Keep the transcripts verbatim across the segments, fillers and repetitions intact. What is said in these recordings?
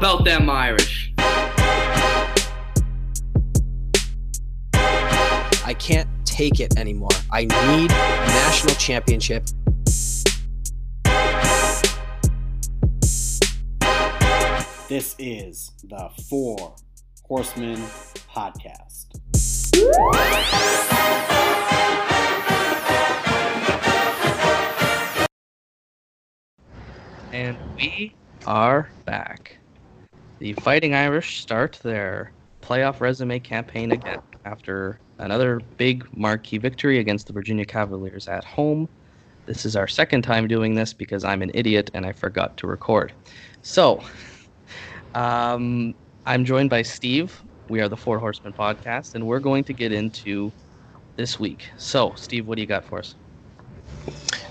belt them Irish. I can't take it anymore. I need a national championship. This is the Four Horsemen Podcast. And we are back. The Fighting Irish start their playoff resume campaign again after another big marquee victory against the Virginia Cavaliers at home. This is our second time doing this because I'm an idiot and I forgot to record. So, um, I'm joined by Steve. We are the Four Horsemen Podcast, and we're going to get into this week. So, Steve, what do you got for us?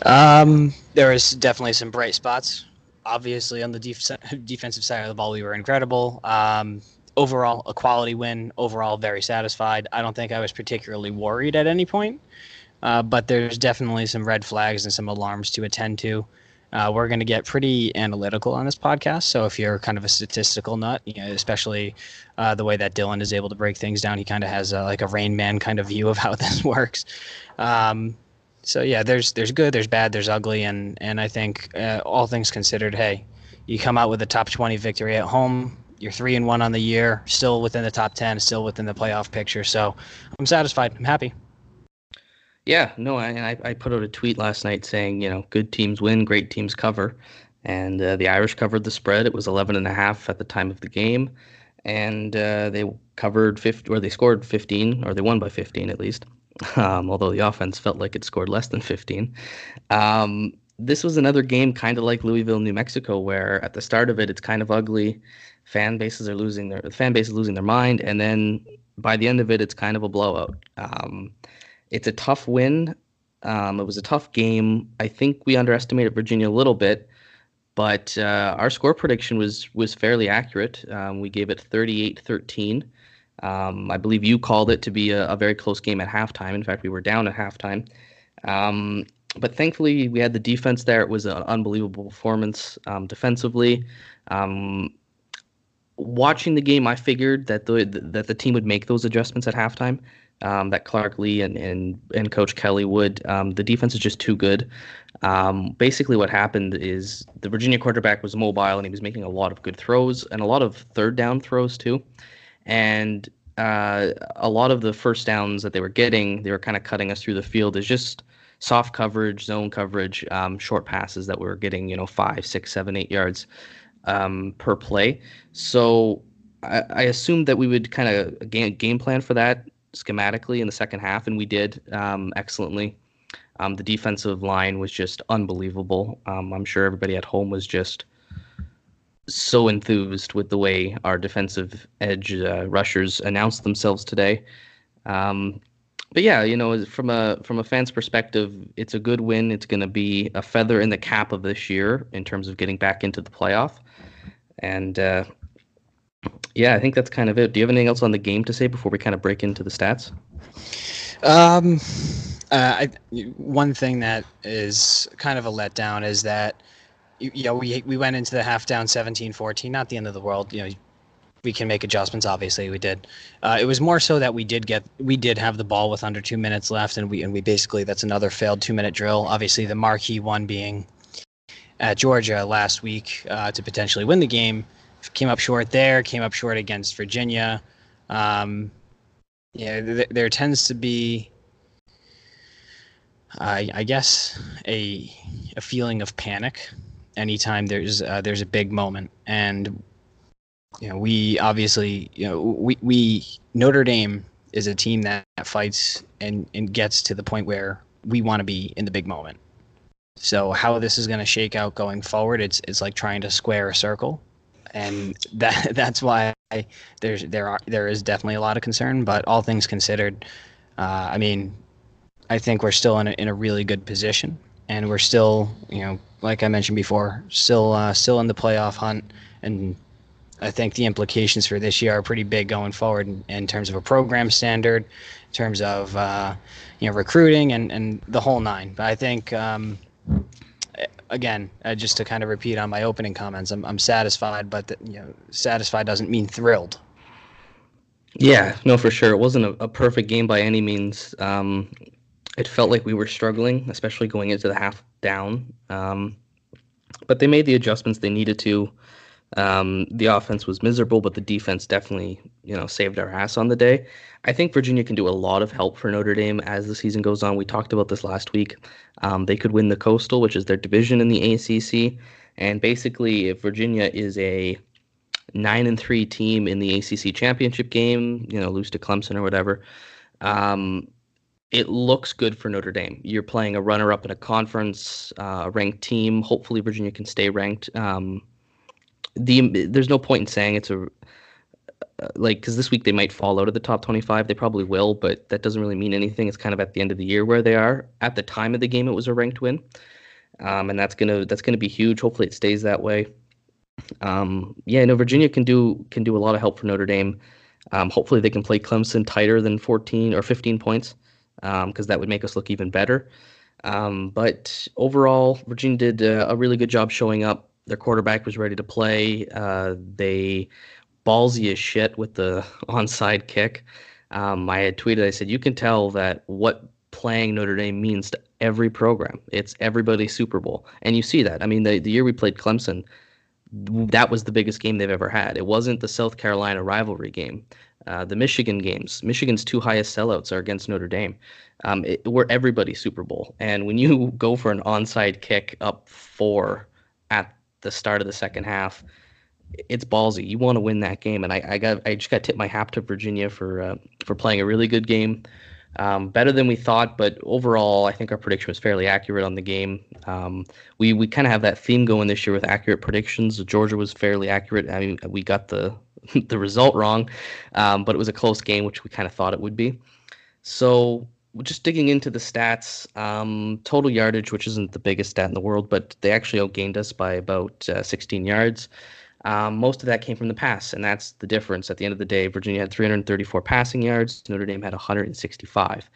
Um, there is definitely some bright spots. Obviously, on the def- defensive side of the ball, we were incredible. Um, Overall, a quality win. Overall, very satisfied. I don't think I was particularly worried at any point, uh, but there's definitely some red flags and some alarms to attend to. Uh, we're going to get pretty analytical on this podcast, so if you're kind of a statistical nut, you know, especially uh, the way that Dylan is able to break things down, he kind of has a, like a Rain Man kind of view of how this works. Um, so yeah, there's there's good, there's bad, there's ugly, and, and I think uh, all things considered, hey, you come out with a top twenty victory at home. You're three and one on the year, still within the top ten, still within the playoff picture. So I'm satisfied. I'm happy. Yeah, no, I, I put out a tweet last night saying, you know, good teams win, great teams cover. And uh, the Irish covered the spread. It was eleven and a half at the time of the game. And uh, they covered fifty, or they scored fifteen, or they won by fifteen at least. Um, although the offense felt like it scored less than fifteen. Um, this was another game kind of like Louisville, New Mexico, where at the start of it, it's kind of ugly. Fan bases are losing their the fan base is losing their mind, and then by the end of it, it's kind of a blowout. Um, it's a tough win. Um, it was a tough game. I think we underestimated Virginia a little bit, but uh, our score prediction was was fairly accurate. Um, we gave it thirty-eight thirteen. Um, I believe you called it to be a, a very close game at halftime. In fact, we were down at halftime. Um, But thankfully, we had the defense there. It was an unbelievable performance um, defensively. Um, watching the game, I figured that the that the team would make those adjustments at halftime, um, that Clark Lee and, and, and Coach Kelly would. Um, the defense is just too good. Um, basically, what happened is the Virginia quarterback was mobile, and he was making a lot of good throws and a lot of third-down throws, too. And uh, a lot of the first downs that they were getting, they were kind of cutting us through the field, is just soft coverage, zone coverage, um, short passes that we were getting, you know, five, six, seven, eight yards um, per play. So I, I assumed that we would kind of game, game plan for that schematically in the second half, and we did um, excellently. Um, the defensive line was just unbelievable. Um, I'm sure everybody at home was just so enthused with the way our defensive edge uh, rushers announced themselves today. Um, But yeah, you know, from a from a fan's perspective, it's a good win. It's going to be a feather in the cap of this year in terms of getting back into the playoff. And uh, yeah, I think that's kind of it. Do you have anything else on the game to say before we kind of break into the stats? Um, uh, I, one thing that is kind of a letdown is that you know we we went into the half down seventeen fourteen, not the end of the world, you know. We can make adjustments. Obviously, we did. Uh, it was more so that we did get, we did have the ball with under two minutes left, and we and we basically that's another failed two-minute drill. Obviously, the marquee one being at Georgia last week uh, to potentially win the game, came up short there. Came up short against Virginia. Um, yeah, th- there tends to be, uh, I guess, a a feeling of panic anytime there's uh, there's a big moment. And you know, we obviously, you know, we, we Notre Dame is a team that fights and, and gets to the point where we want to be in the big moment. So how this is going to shake out going forward, it's it's like trying to square a circle, and that that's why I, there's there are there is definitely a lot of concern. But all things considered, uh, I mean, I think we're still in a, in a really good position, and we're still, you know, like I mentioned before, still uh, still in the playoff hunt. And I think the implications for this year are pretty big going forward in, in terms of a program standard, in terms of uh, you know recruiting and, and the whole nine. But I think um, again, uh, just to kind of repeat on my opening comments, I'm I'm satisfied, but the, you know, satisfied doesn't mean thrilled. Yeah, no, for sure. It wasn't a, a perfect game by any means. Um, it felt like we were struggling, especially going into the half down. Um, but they made the adjustments they needed to. Um, the offense was miserable, but the defense definitely, you know, saved our ass on the day. I think Virginia can do a lot of help for Notre Dame as the season goes on. We talked about this last week. Um, they could win the Coastal, which is their division in the A C C. And basically, if Virginia is a nine and three team in the A C C championship game, you know, lose to Clemson or whatever, um, it looks good for Notre Dame. You're playing a runner-up in a conference, uh, a ranked team. Hopefully, Virginia can stay ranked. Um, The, there's no point in saying it's a like because this week they might fall out of the top twenty-five. They probably will, but that doesn't really mean anything. It's kind of at the end of the year where they are. At the time of the game, it was a ranked win, um, and that's gonna that's gonna be huge. Hopefully, it stays that way. Um, yeah, no, Virginia can do can do a lot of help for Notre Dame. Um, hopefully, they can play Clemson tighter than fourteen or fifteen points because um, that would make us look even better. Um, but overall, Virginia did uh, a really good job showing up. Their quarterback was ready to play. Uh, they ballsy as shit with the onside kick. Um, I had tweeted, I said, you can tell that what playing Notre Dame means to every program. It's everybody's Super Bowl. And you see that. I mean, the, the year we played Clemson, that was the biggest game they've ever had. It wasn't the South Carolina rivalry game. Uh, the Michigan games. Michigan's two highest sellouts are against Notre Dame. Um, it, we're everybody's Super Bowl. And when you go for an onside kick up four at the start of the second half, it's ballsy. You want to win that game, and I, I got I just got to tip my hat to Virginia for uh, for playing a really good game, um, better than we thought. But overall, I think our prediction was fairly accurate on the game. Um, we we kind of have that theme going this year with accurate predictions. Georgia was fairly accurate. I mean, we got the the result wrong, um, but it was a close game, which we kind of thought it would be. So. Just digging into the stats, um, total yardage, which isn't the biggest stat in the world, but they actually outgained us by about uh, sixteen yards. Um, most of that came from the pass, and that's the difference. At the end of the day, Virginia had three hundred thirty-four passing yards. Notre Dame had one hundred sixty-five.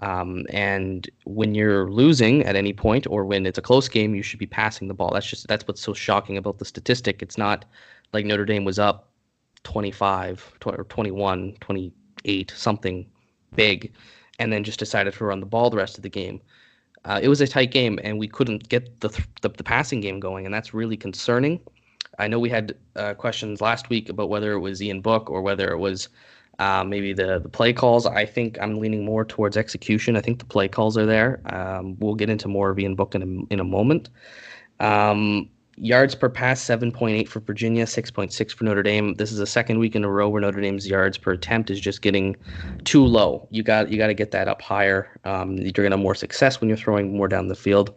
Um, and when you're losing at any point or when it's a close game, you should be passing the ball. That's just that's what's so shocking about the statistic. It's not like Notre Dame was up twenty-five, twenty, or twenty-one, twenty-eight, something big, and then just decided to run the ball the rest of the game. Uh, it was a tight game, and we couldn't get the, th- the the passing game going, and that's really concerning. I know we had uh, questions last week about whether it was Ian Book or whether it was uh, maybe the, the play calls. I think I'm leaning more towards execution. I think the play calls are there. Um, we'll get into more of Ian Book in a, in a moment. Um, yards per pass, seven point eight for Virginia, six point six for Notre Dame. This is the second week in a row where Notre Dame's yards per attempt is just getting too low. You got you got to get that up higher. Um, you're going to have more success when you're throwing more down the field.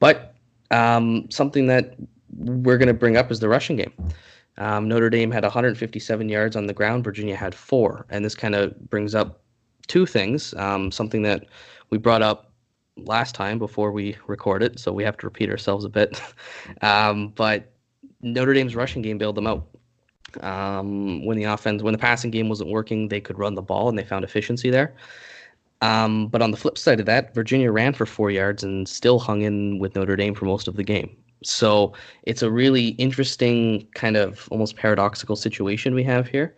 But um, something that we're going to bring up is the rushing game. Um, Notre Dame had one hundred fifty-seven yards on the ground. Virginia had four. And this kind of brings up two things, um, something that we brought up last time before we record it, so we have to repeat ourselves a bit. um, but Notre Dame's rushing game bailed them out. Um, when the offense, when the passing game wasn't working, they could run the ball, and they found efficiency there. Um, but on the flip side of that, Virginia ran for four yards and still hung in with Notre Dame for most of the game. So it's a really interesting kind of almost paradoxical situation we have here.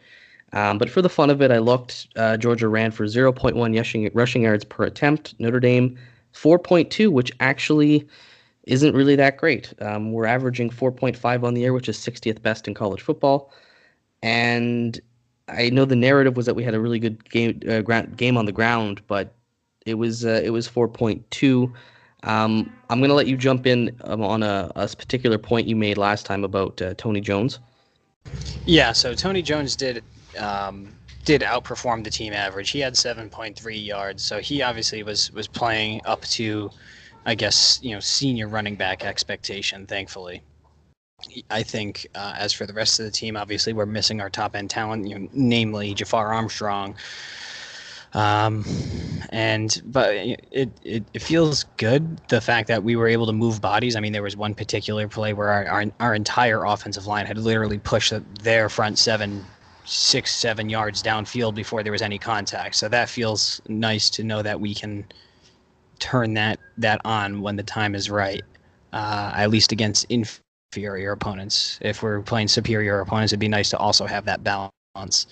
Um, but for the fun of it, I looked. Uh, Georgia ran for zero point one rushing yards per attempt. Notre Dame four point two, which actually isn't really that great. Um, we're averaging four point five on the year, which is sixtieth best in college football. And I know the narrative was that we had a really good game uh, ground, game on the ground, but it was uh, it was four point two. Um, I'm going to let you jump in um, on a, a particular point you made last time about uh, Tony Jones. Yeah, so Tony Jones did um, did outperform the team average. He had seven point three yards, so he obviously was was playing up to, I guess, you know, senior running back expectation, thankfully. I think uh, as for the rest of the team, obviously we're missing our top-end talent, you know, namely Jafar Armstrong. Um, and but it, it, it feels good, the fact that we were able to move bodies. I mean, there was one particular play where our, our, our entire offensive line had literally pushed their front seven, six, seven yards downfield before there was any contact. So that feels nice to know that we can turn that, that on when the time is right. uh, at least against inferior opponents. If we're playing superior opponents, it'd be nice to also have that balance.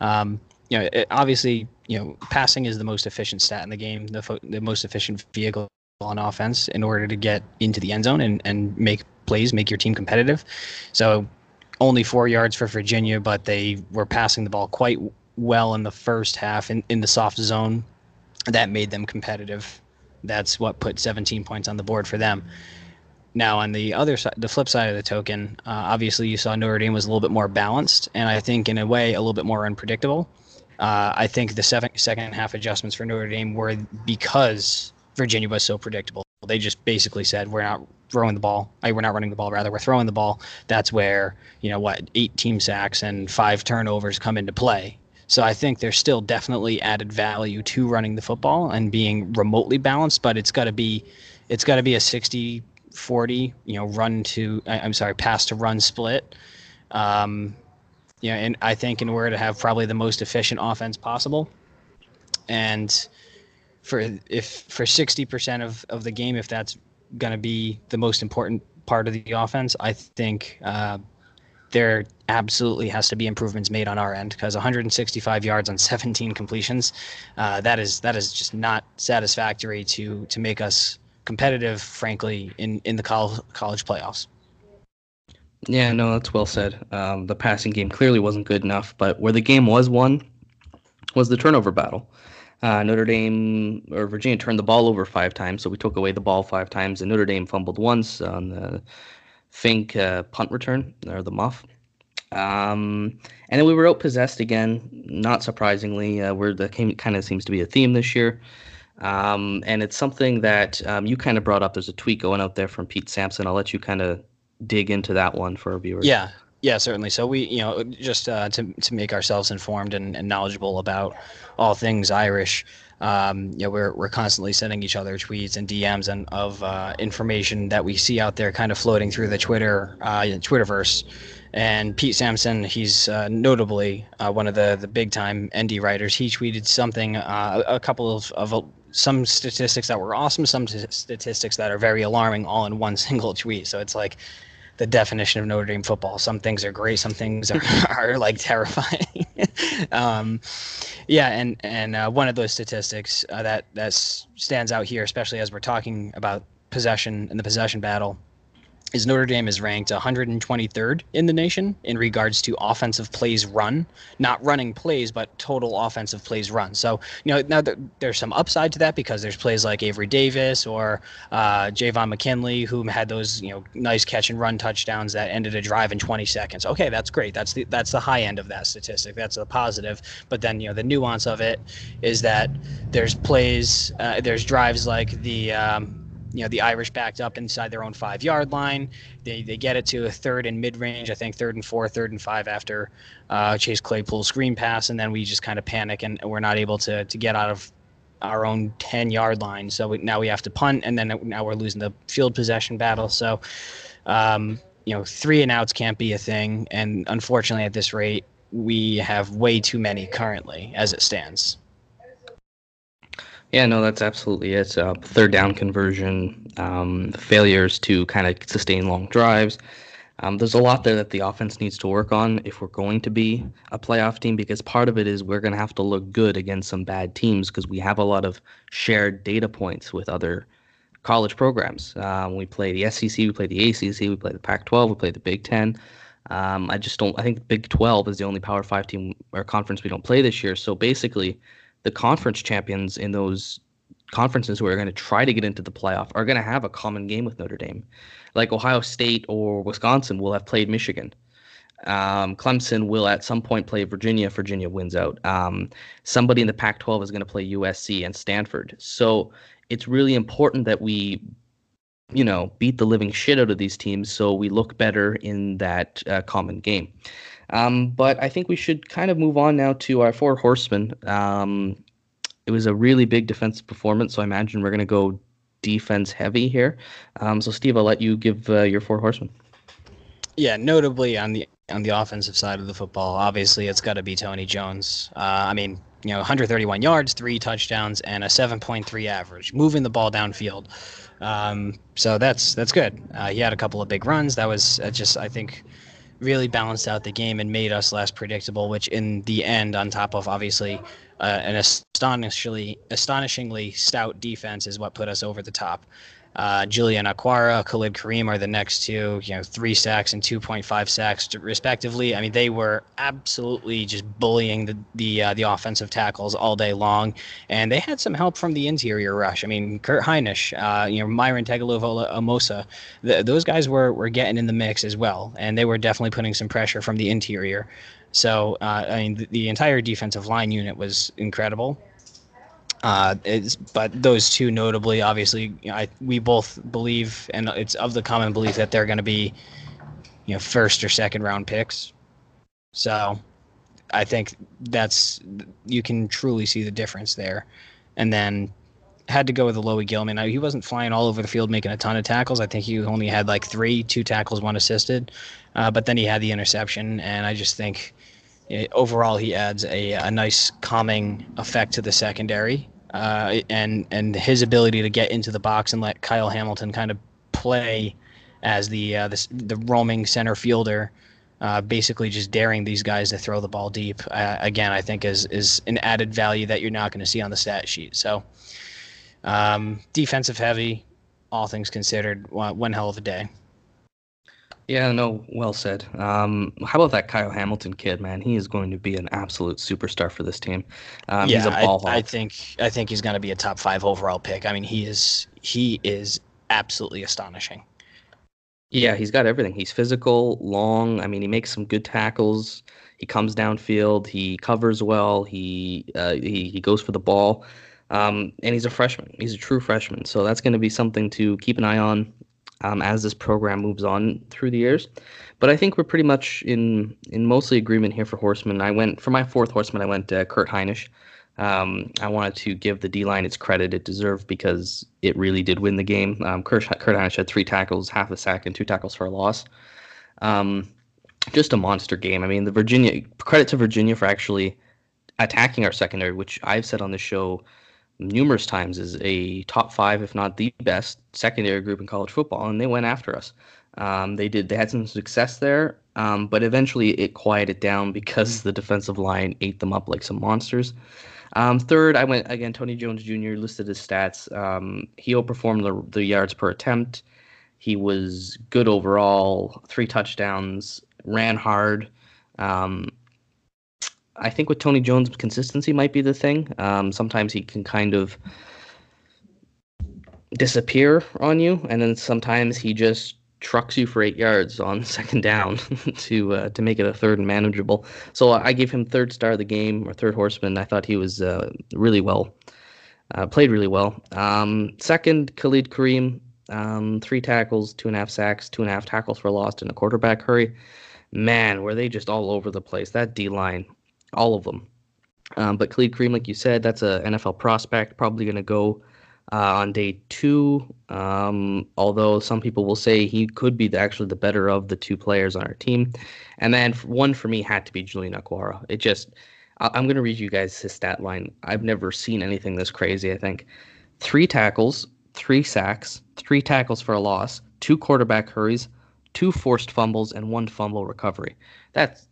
Um, you know, it, obviously, you know, passing is the most efficient stat in the game, the, fo- the most efficient vehicle on offense in order to get into the end zone and, and make plays, make your team competitive. So only four yards for Virginia, but they were passing the ball quite well in the first half in, in the soft zone. That made them competitive. That's what put seventeen points on the board for them. Now, on the other side, the flip side of the token, uh, obviously you saw Notre Dame was a little bit more balanced, and I think in a way a little bit more unpredictable. Uh, I think the seven, second half adjustments for Notre Dame were because Virginia was so predictable. They just basically said, we're not throwing the ball. I, we're not running the ball, rather. We're throwing the ball. That's where, you know, what, eight team sacks and five turnovers come into play. So I think there's still definitely added value to running the football and being remotely balanced, but it's got to be, it's got to be a sixty forty, you know, run to, I'm sorry, pass to run split. Um, you know, and I think in order to have probably the most efficient offense possible, and for if for sixty percent of, of the game, if that's going to be the most important part of the offense, I think, uh, there absolutely has to be improvements made on our end, because one hundred sixty-five yards on seventeen completions, uh, that is that is just not satisfactory to to make us competitive, frankly, in, in the college, college playoffs. Yeah, no, that's well said. Um, the passing game clearly wasn't good enough, but where the game was won was the turnover battle. Uh, Notre Dame or Virginia turned the ball over five times, so we took away the ball five times, and Notre Dame fumbled once on the Finke uh, punt return, or the muff. Um, and then we were outpossessed again, not surprisingly, uh, where the game kind of seems to be a theme this year. Um, and it's something that um, you kind of brought up. There's a tweet going out there from Pete Sampson. I'll let you kind of dig into that one for our viewers. Yeah, yeah, certainly. So we, you know, just uh, to to make ourselves informed and, and knowledgeable about all things Irish, Um, you know, we're we're constantly sending each other tweets and D Ms and of uh, information that we see out there, kind of floating through the Twitter uh, Twitterverse. And Pete Sampson, he's uh, notably uh, one of the the big time N D writers. He tweeted something, uh, a couple of of uh, some statistics that were awesome, some t- statistics that are very alarming, all in one single tweet. So it's like the definition of Notre Dame football. Some things are great, some things are, are like terrifying. um, yeah, and and uh, one of those statistics uh, that that stands out here, especially as we're talking about possession and the possession battle, is Notre Dame is ranked one hundred twenty-third in the nation in regards to offensive plays run, not running plays, but total offensive plays run. So, you know, now th- there's some upside to that, because there's plays like Avery Davis or uh, Javon McKinley, who had those, you know, nice catch and run touchdowns that ended a drive in twenty seconds. Okay, that's great. That's the that's the high end of that statistic. That's the positive. But then, you know, the nuance of it is that there's plays, uh, there's drives like the um, you know, the Irish backed up inside their own five-yard line. They they get it to a third and mid-range, I think third and four, third and five after uh, Chase Claypool's screen pass, and then we just kind of panic and we're not able to to get out of our own ten-yard line. So we, now we have to punt, and then now we're losing the field possession battle. So, um, you know, three and outs can't be a thing, and unfortunately at this rate, we have way too many currently as it stands. Yeah, no, that's absolutely it. Uh, third down conversion, um, failures to kind of sustain long drives. Um, there's a lot there that the offense needs to work on if we're going to be a playoff team, because part of it is we're going to have to look good against some bad teams, because we have a lot of shared data points with other college programs. Um, we play the S E C, we play the A C C, we play the Pac twelve, we play the Big Ten. Um, I just don't. I think Big twelve is the only Power Five team or conference we don't play this year. So basically, the conference champions in those conferences who are going to try to get into the playoff are going to have a common game with Notre Dame. Like Ohio State or Wisconsin will have played Michigan. Um, Clemson will at some point play Virginia if Virginia wins out. Um, somebody in the Pac twelve is going to play U S C and Stanford. So it's really important that we, you know, beat the living shit out of these teams so we look better in that uh, common game. Um, but I think we should kind of move on now to our Four Horsemen. Um, it was a really big defensive performance, so I imagine we're going to go defense heavy here. Um, so, Steve, I'll let you give uh, your Four Horsemen. Yeah, notably on the on the offensive side of the football, obviously it's got to be Tony Jones. Uh, I mean, you know, one hundred thirty-one yards, three touchdowns, and a seven point three average, moving the ball downfield. Um, so that's that's good. Uh, he had a couple of big runs. That was uh, just, I think, really balanced out the game and made us less predictable, which in the end, on top of obviously uh, an astonishingly, astonishingly stout defense, is what put us over the top. Uh, Julian Okwara, Khalid Kareem are the next two, you know, three sacks and two point five sacks respectively. I mean, they were absolutely just bullying the the, uh, the offensive tackles all day long, and they had some help from the interior rush. I mean, Kurt Hinish, uh, you know, Myron Tagalovola Omosa, th- those guys were, were getting in the mix as well, and they were definitely putting some pressure from the interior. So, uh, I mean, the, the entire defensive line unit was incredible. Uh, it's, but those two notably, obviously, you know, I, we both believe, and it's of the common belief, that they're going to be, you know, first or second round picks. So I think that's, you can truly see the difference there. And then had to go with Alohi Gilman. I, he wasn't flying all over the field making a ton of tackles. I think he only had like three, two tackles, one assisted. Uh, but then he had the interception, and I just think overall he adds a, a nice calming effect to the secondary. Uh, and and his ability to get into the box and let Kyle Hamilton kind of play as the uh, the, the roaming center fielder, uh, basically just daring these guys to throw the ball deep, uh, again, I think is is an added value that you're not going to see on the stat sheet. So um, defensive heavy, all things considered, one hell of a day. Yeah, no, well said. Um, how about that Kyle Hamilton kid, man? He is going to be an absolute superstar for this team. Um, yeah, he's a ball I, I think I think he's going to be a top five overall pick. I mean, he is he is absolutely astonishing. Yeah, he's got everything. He's physical, long. I mean, he makes some good tackles. He comes downfield. He covers well. He uh, he, he goes for the ball, um, and he's a freshman. He's a true freshman. So that's going to be something to keep an eye on. Um, as this program moves on through the years. But I think we're pretty much in in mostly agreement here for Horseman. I went, for my fourth Horseman, I went uh, Kurt Hinish. Um, I wanted to give the D-line its credit it deserved because it really did win the game. Um, Kurt, Kurt Hinish had three tackles, half a sack, and two tackles for a loss. Um, just a monster game. I mean, the Virginia, credit to Virginia for actually attacking our secondary, which I've said on the show numerous times is a top five, if not the best, secondary group in college football, and they went after us. Um, they did. They had some success there, um, but eventually it quieted down because the defensive line ate them up like some monsters. Um, third, I went, again, Tony Jones Junior listed his stats. Um, he outperformed the, the yards per attempt. He was good overall, three touchdowns, ran hard. Um, I think with Tony Jones, consistency might be the thing. Um, sometimes he can kind of disappear on you, and then sometimes he just trucks you for eight yards on second down to uh, to make it a third and manageable. So I gave him third star of the game, or third Horseman. I thought he was uh, really well, uh, played really well. Um, second, Khalid Kareem, um, three tackles, two and a half sacks, two and a half tackles for a loss, and a quarterback hurry. Man, were they just all over the place. That D-line, all of them. Um, but Khalid Kareem, like you said, that's an N F L prospect, probably going to go uh, on day two, um, although some people will say he could be the, actually the better of the two players on our team. And then one for me had to be Julian Okwara. It just, I- I'm going to read you guys his stat line. I've never seen anything this crazy, I think. Three tackles, three sacks, three tackles for a loss, two quarterback hurries, two forced fumbles, and one fumble recovery. That's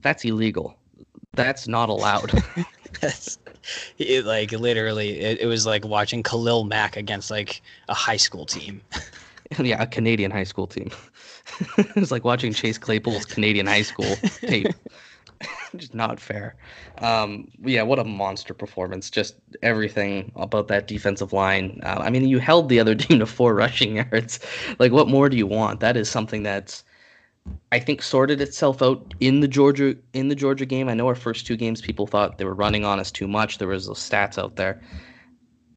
That's illegal. That's not allowed. That's it, like literally, it, it was like watching Khalil Mack against like a high school team. Yeah, a Canadian high school team. It was like watching Chase Claypool's Canadian high school tape. Just not fair. Um, yeah, what a monster performance. Just everything about that defensive line. Uh, I mean, you held the other team to four rushing yards. Like, what more do you want? That is something that's, I think, sorted itself out in the Georgia in the Georgia game. I know our first two games, people thought they were running on us too much. There was those stats out there.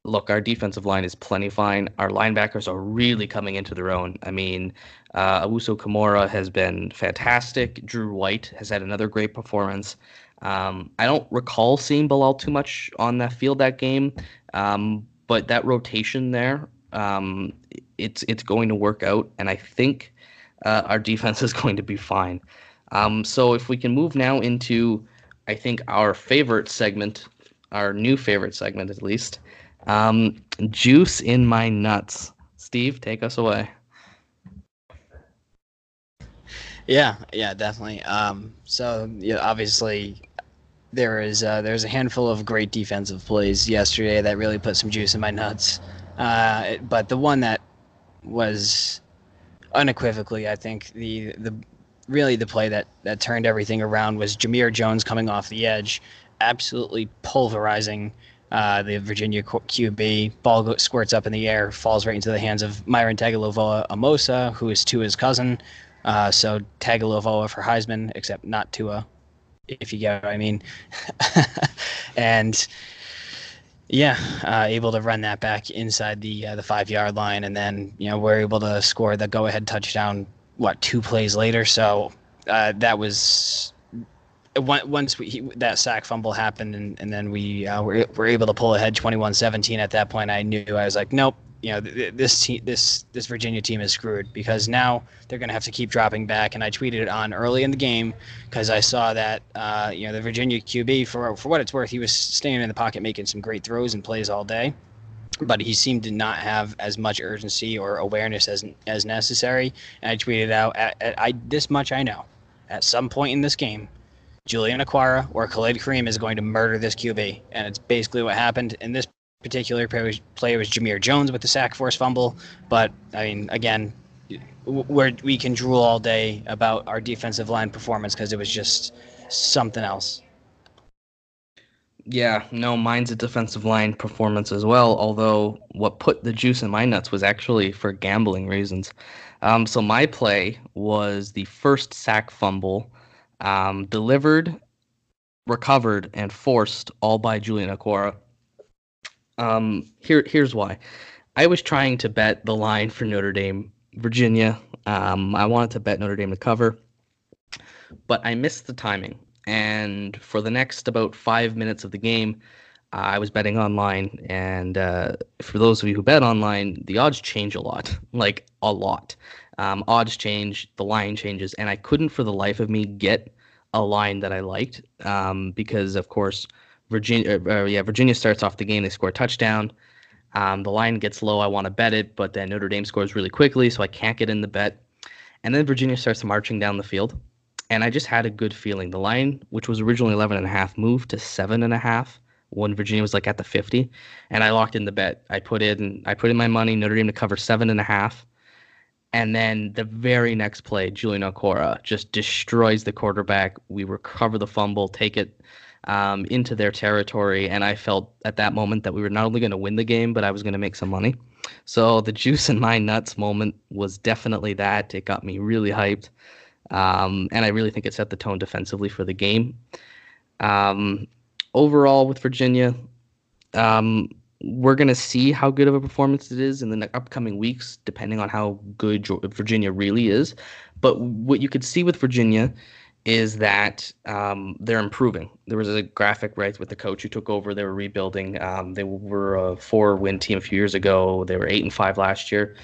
Look, our defensive line is plenty fine. Our linebackers are really coming into their own. I mean, uh, Awusu Kamara has been fantastic. Drew White has had another great performance. Um, I don't recall seeing Bilal too much on that field that game, um, but that rotation there, um, it's it's going to work out, and I think Uh, our defense is going to be fine. Um, so if we can move now into, I think, our favorite segment our new favorite segment, at least. Um, juice in my nuts. Steve, take us away. Yeah, yeah, definitely. Um, so yeah, obviously there is uh, there's a handful of great defensive plays yesterday that really put some juice in my nuts. Uh, but the one that was unequivocally, I think, the the really the play that, that turned everything around was Jamir Jones coming off the edge, absolutely pulverizing uh, the Virginia Q B. Ball squirts up in the air, falls right into the hands of Myron Tagalovola Omosa, who is Tua's cousin. Uh, so Tagalovola for Heisman, except not Tua, if you get what I mean. And yeah, uh, able to run that back inside the uh, the five yard line, and then you know we're able to score the go ahead touchdown. What, two plays later? So uh, that was once we, he, that sack fumble happened, and, and then we uh, were were able to pull ahead twenty-one seventeen. At that point, I knew I was like, nope. You know, this team, this this Virginia team is screwed, because now they're going to have to keep dropping back. And I tweeted it on early in the game because I saw that, uh, you know, the Virginia Q B, for for what it's worth, he was staying in the pocket making some great throws and plays all day. But he seemed to not have as much urgency or awareness as as necessary. And I tweeted out, at, at, I this much I know. At some point in this game, Julian Okwara or Khalid Kareem is going to murder this Q B. And it's basically what happened in this particular play was, play was Jamir Jones with the sack force fumble. But I mean, again, we're, we can drool all day about our defensive line performance because it was just something else. Yeah, no, mine's a defensive line performance as well, although what put the juice in my nuts was actually for gambling reasons. Um, so my play was the first sack fumble, um, delivered, recovered, and forced all by Julian Okwara. Um, here, here's why. I was trying to bet the line for Notre Dame, Virginia. Um, I wanted to bet Notre Dame to cover, but I missed the timing. And for the next about five minutes of the game, uh, I was betting online. And uh, for those of you who bet online, the odds change a lot, like a lot. Um, odds change, the line changes, and I couldn't for the life of me get a line that I liked um, because, of course, Virginia, uh, yeah, Virginia starts off the game. They score a touchdown. Um, the line gets low. I want to bet it, but then Notre Dame scores really quickly, so I can't get in the bet. And then Virginia starts marching down the field, and I just had a good feeling. The line, which was originally eleven and a half, moved to seven and a half when Virginia was like at the fifty, and I locked in the bet. I put in, I put in my money Notre Dame to cover seven and a half. And then the very next play, Julian Okwara just destroys the quarterback. We recover the fumble, take it Um, into their territory, and I felt at that moment that we were not only going to win the game, but I was going to make some money. So the juice in my nuts moment was definitely that. It got me really hyped, um, and I really think it set the tone defensively for the game. Um, overall with Virginia, um, we're going to see how good of a performance it is in the upcoming weeks, depending on how good Virginia really is. But what you could see with Virginia is that um, they're improving. There was a graphic, right, with the coach who took over. They were rebuilding. Um, they were a four-win team a few years ago. They were eight and five last year.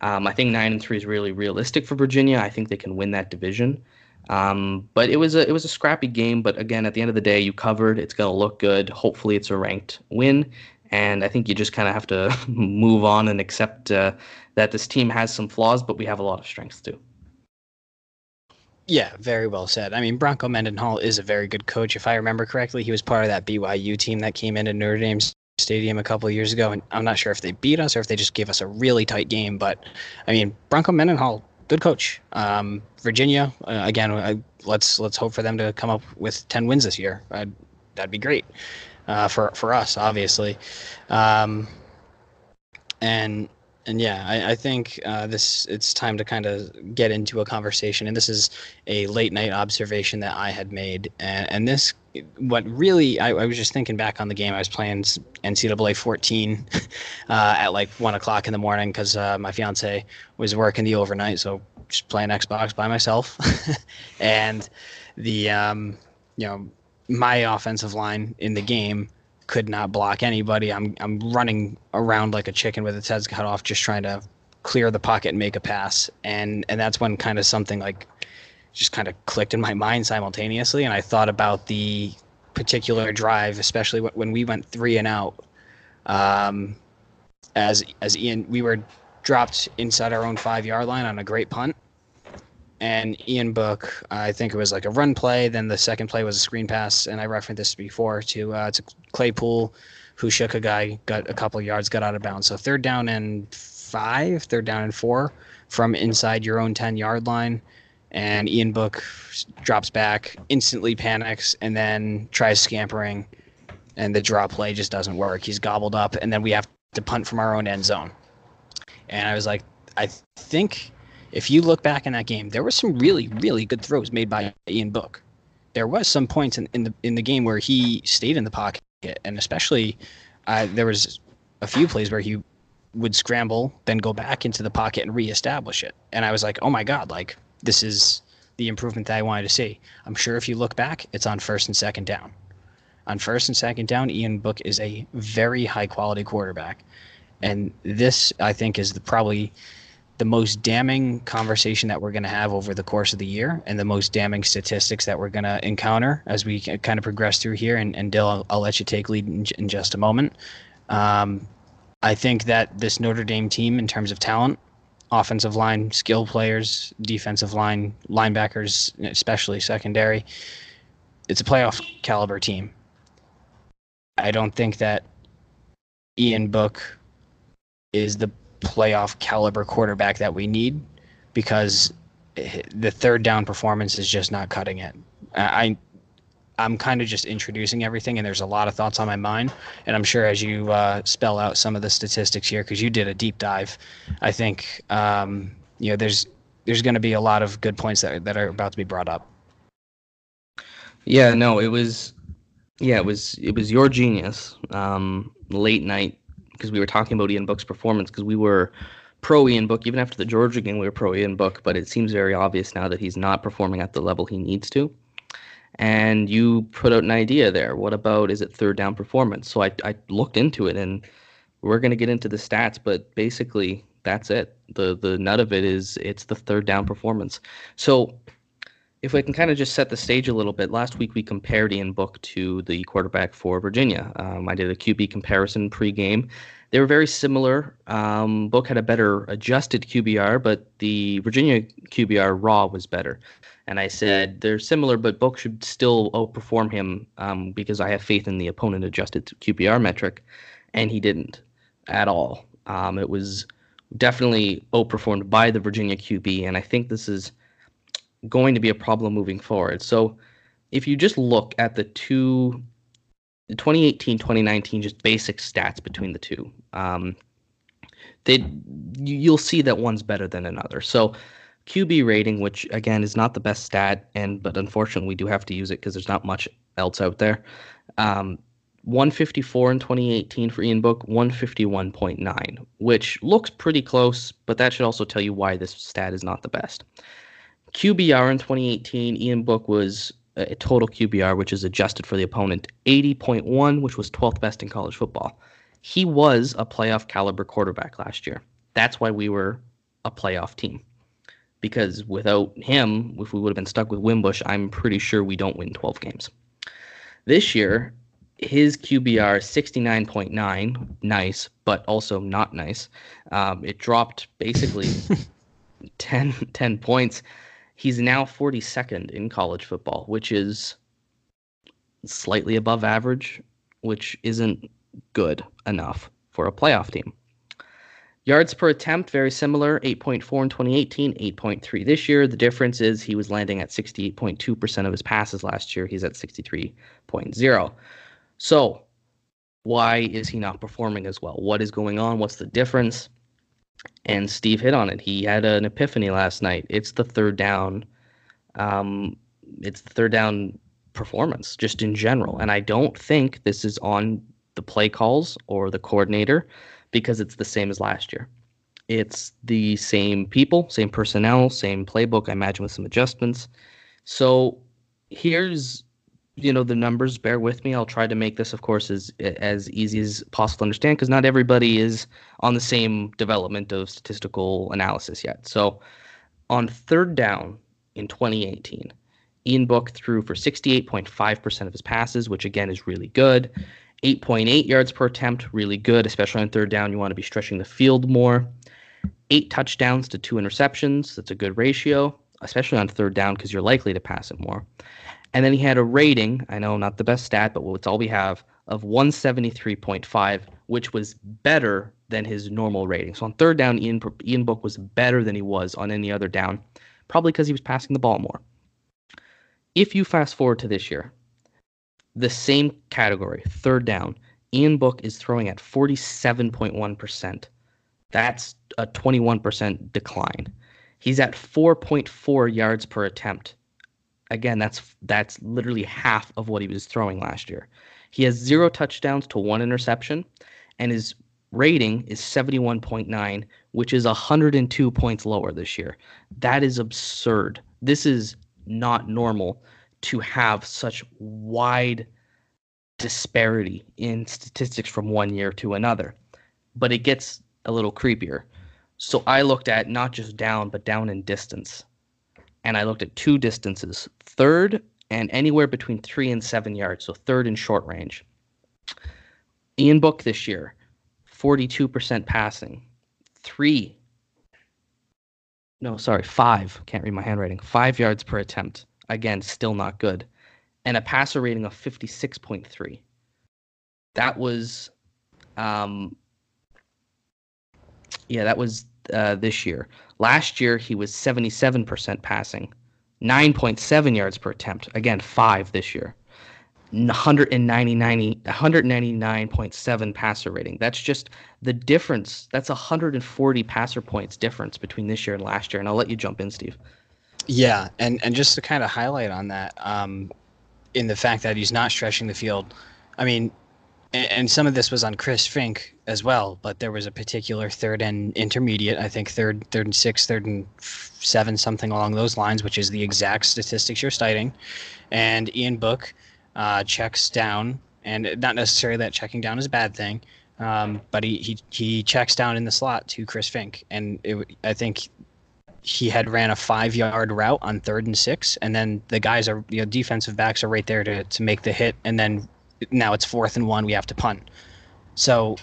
Um, I think nine and three is really realistic for Virginia. I think they can win that division. Um, but it was a it was a scrappy game. But again, at the end of the day, you covered. It's going to look good. Hopefully, it's a ranked win. And I think you just kind of have to move on and accept uh, that this team has some flaws, but we have a lot of strengths too. Yeah, very well said. I mean, Bronco Mendenhall is a very good coach. If I remember correctly, he was part of that B Y U team that came into Notre Dame Stadium a couple of years ago, and I'm not sure if they beat us or if they just gave us a really tight game. But, I mean, Bronco Mendenhall, good coach. Um, Virginia, uh, again, I, let's let's hope for them to come up with ten wins this year. I'd, that'd be great uh, for, for us, obviously. Um, and... And yeah, I, I think uh, this it's time to kind of get into a conversation. And this is a late night observation that I had made. And, and this, what really, I, I was just thinking back on the game. I was playing N C double A fourteen uh, at like one o'clock in the morning because uh, my fiance was working the overnight. So just playing Xbox by myself. And the, um, you know, my offensive line in the game could not block anybody. I'm I'm running around like a chicken with its head cut off, just trying to clear the pocket and make a pass. And and that's when kind of something like just kind of clicked in my mind simultaneously. And I thought about the particular drive, especially when we went three and out. Um, as as Ian, we were dropped inside our own five yard line on a great punt, and Ian Book, I think it was like a run play. Then the second play was a screen pass, and I referenced this before to uh, to Claypool, who shook a guy, got a couple of yards, got out of bounds. So third down and five, third down and four from inside your own ten yard line. And Ian Book drops back, instantly panics, and then tries scampering, and the draw play just doesn't work. He's gobbled up, and then we have to punt from our own end zone. And I was like, I th- think if you look back in that game, there were some really, really good throws made by Ian Book. There was some points in, in the in the game where he stayed in the pocket, and especially uh, there was a few plays where he would scramble, then go back into the pocket and reestablish it. And I was like, oh my God, like, this is the improvement that I wanted to see. I'm sure if you look back, it's on first and second down. On first and second down, Ian Book is a very high-quality quarterback. And this, I think, is the, probably the most damning conversation that we're going to have over the course of the year, and the most damning statistics that we're going to encounter as we kind of progress through here. And, and Dill, I'll, I'll let you take lead in, in just a moment. Um, I think that this Notre Dame team, in terms of talent, offensive line, skill players, defensive line, linebackers, especially secondary, it's a playoff caliber team. I don't think that Ian Book is the playoff caliber quarterback that we need, because the third down performance is just not cutting it. I, I'm kind of just introducing everything, and there's a lot of thoughts on my mind. And I'm sure as you uh, spell out some of the statistics here, because you did a deep dive, I think um, you know there's there's going to be a lot of good points that that are about to be brought up. Yeah, no, it was, yeah, it was it was your genius um, late night, because we were talking about Ian Book's performance, because we were pro Ian Book even after the Georgia game. We were pro Ian Book, but it seems very obvious now that he's not performing at the level he needs to. And you put out an idea there. What about, is it third down performance? So I, I looked into it, and we're going to get into the stats, but basically that's it. The the nut of it is it's the third down performance. So if we can kind of just set the stage a little bit, last week we compared Ian Book to the quarterback for Virginia. Um, I did a Q B comparison pregame. They were very similar. Um, Book had a better adjusted Q B R, but the Virginia Q B R raw was better. And I said they're similar, but Book should still outperform him um, because I have faith in the opponent adjusted Q B R metric, and he didn't at all. Um, it was definitely outperformed by the Virginia Q B, and I think this is going to be a problem moving forward. So if you just look at the two, the twenty eighteen twenty nineteen, just basic stats between the two, um, they, you'll see that one's better than another. So Q B rating, which again is not the best stat, and but unfortunately we do have to use it because there's not much else out there. Um, one fifty-four in twenty eighteen for Ian Book, one fifty-one point nine, which looks pretty close, but that should also tell you why this stat is not the best. Q B R in twenty eighteen, Ian Book was a total Q B R, which is adjusted for the opponent, eighty point one, which was twelfth best in college football. He was a playoff caliber quarterback last year. That's why we were a playoff team. Because without him, if we would have been stuck with Wimbush, I'm pretty sure we don't win twelve games. This year, his Q B R is sixty-nine point nine, nice, but also not nice. Um, it dropped basically ten, ten points. He's now forty-second in college football, which is slightly above average, which isn't good enough for a playoff team. Yards per attempt, very similar, eight point four in twenty eighteen, eight point three this year. The difference is he was landing at sixty-eight point two percent of his passes last year. He's at sixty-three point zero. So why is he not performing as well? What is going on? What's the difference? And Steve hit on it. He had an epiphany last night. It's the third down. Um, it's the third down performance just in general. And I don't think this is on the play calls or the coordinator, because it's the same as last year. It's the same people, same personnel, same playbook, I imagine, with some adjustments. So here's, you know, the numbers. Bear with me. I'll try to make this, of course, as, as easy as possible to understand, because not everybody is on the same development of statistical analysis yet. So on third down in twenty eighteen, Ian Book threw for sixty-eight point five percent of his passes, which again is really good. eight point eight yards per attempt, really good, especially on third down. You want to be stretching the field more. Eight touchdowns to two interceptions. That's a good ratio, especially on third down because you're likely to pass it more. And then he had a rating, I know not the best stat, but it's all we have, of one seventy-three point five, which was better than his normal rating. So on third down, Ian, Ian Book was better than he was on any other down, probably because he was passing the ball more. If you fast forward to this year, the same category, third down, Ian Book is throwing at forty-seven point one percent. That's a twenty-one percent decline. He's at four point four yards per attempt. Again, that's that's literally half of what he was throwing last year. He has zero touchdowns to one interception, and his rating is seventy-one point nine, which is one hundred two points lower this year. That is absurd. This is not normal to have such wide disparity in statistics from one year to another. But it gets a little creepier. So I looked at not just down, but down in distance. And I looked at two distances, third and anywhere between three and seven yards, so third and short range. Ian Book this year, forty-two percent passing, three, no, sorry, five, can't read my handwriting, five yards per attempt. Again, still not good. And a passer rating of fifty-six point three. That was, um, yeah, that was uh, this year. Last year, he was seventy-seven percent passing, nine point seven yards per attempt. Again, five this year. one ninety-nine point seven passer rating. That's just the difference. That's one hundred forty passer points difference between this year and last year. And I'll let you jump in, Steve. Yeah, and, and just to kind of highlight on that, um, in the fact that he's not stretching the field, I mean, and, and some of this was on Chris Finke as well, but there was a particular third and intermediate, I think third, third and six, third and seven, something along those lines, which is the exact statistics you're citing. And Ian Book uh, checks down, and not necessarily that checking down is a bad thing, um, but he, he he checks down in the slot to Chris Finke, and it, I think he had ran a five-yard route on third and six, and then the guys are, you know, defensive backs are right there to to make the hit, and then now it's fourth and one, we have to punt. So.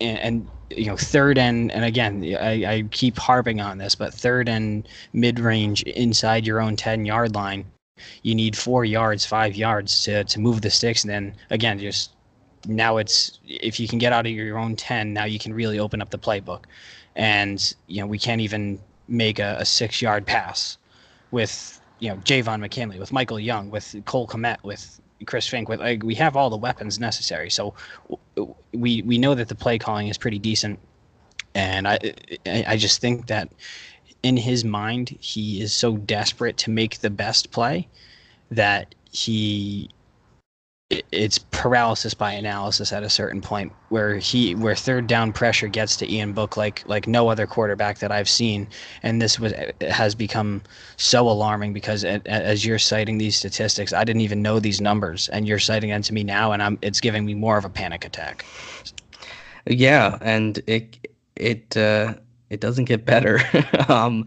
And, you know, third and, and again, I, I keep harping on this, but third and mid-range inside your own ten-yard line, you need four yards, five yards to, to move the sticks. And then, again, just now it's, if you can get out of your own ten, now you can really open up the playbook. And, you know, we can't even make a, a six-yard pass with, you know, Javon McKinley, with Michael Young, with Cole Kmet, with Chris Finke, with, like, we have all the weapons necessary. So we we know that the play calling is pretty decent, and I I just think that in his mind he is so desperate to make the best play that he it's paralysis by analysis at a certain point where he where third down pressure gets to Ian Book like like no other quarterback that I've seen, and this was has become so alarming because it, as you're citing these statistics, I didn't even know these numbers, and you're citing them to me now, and I'm it's giving me more of a panic attack. Yeah, and it it uh, it doesn't get better. um,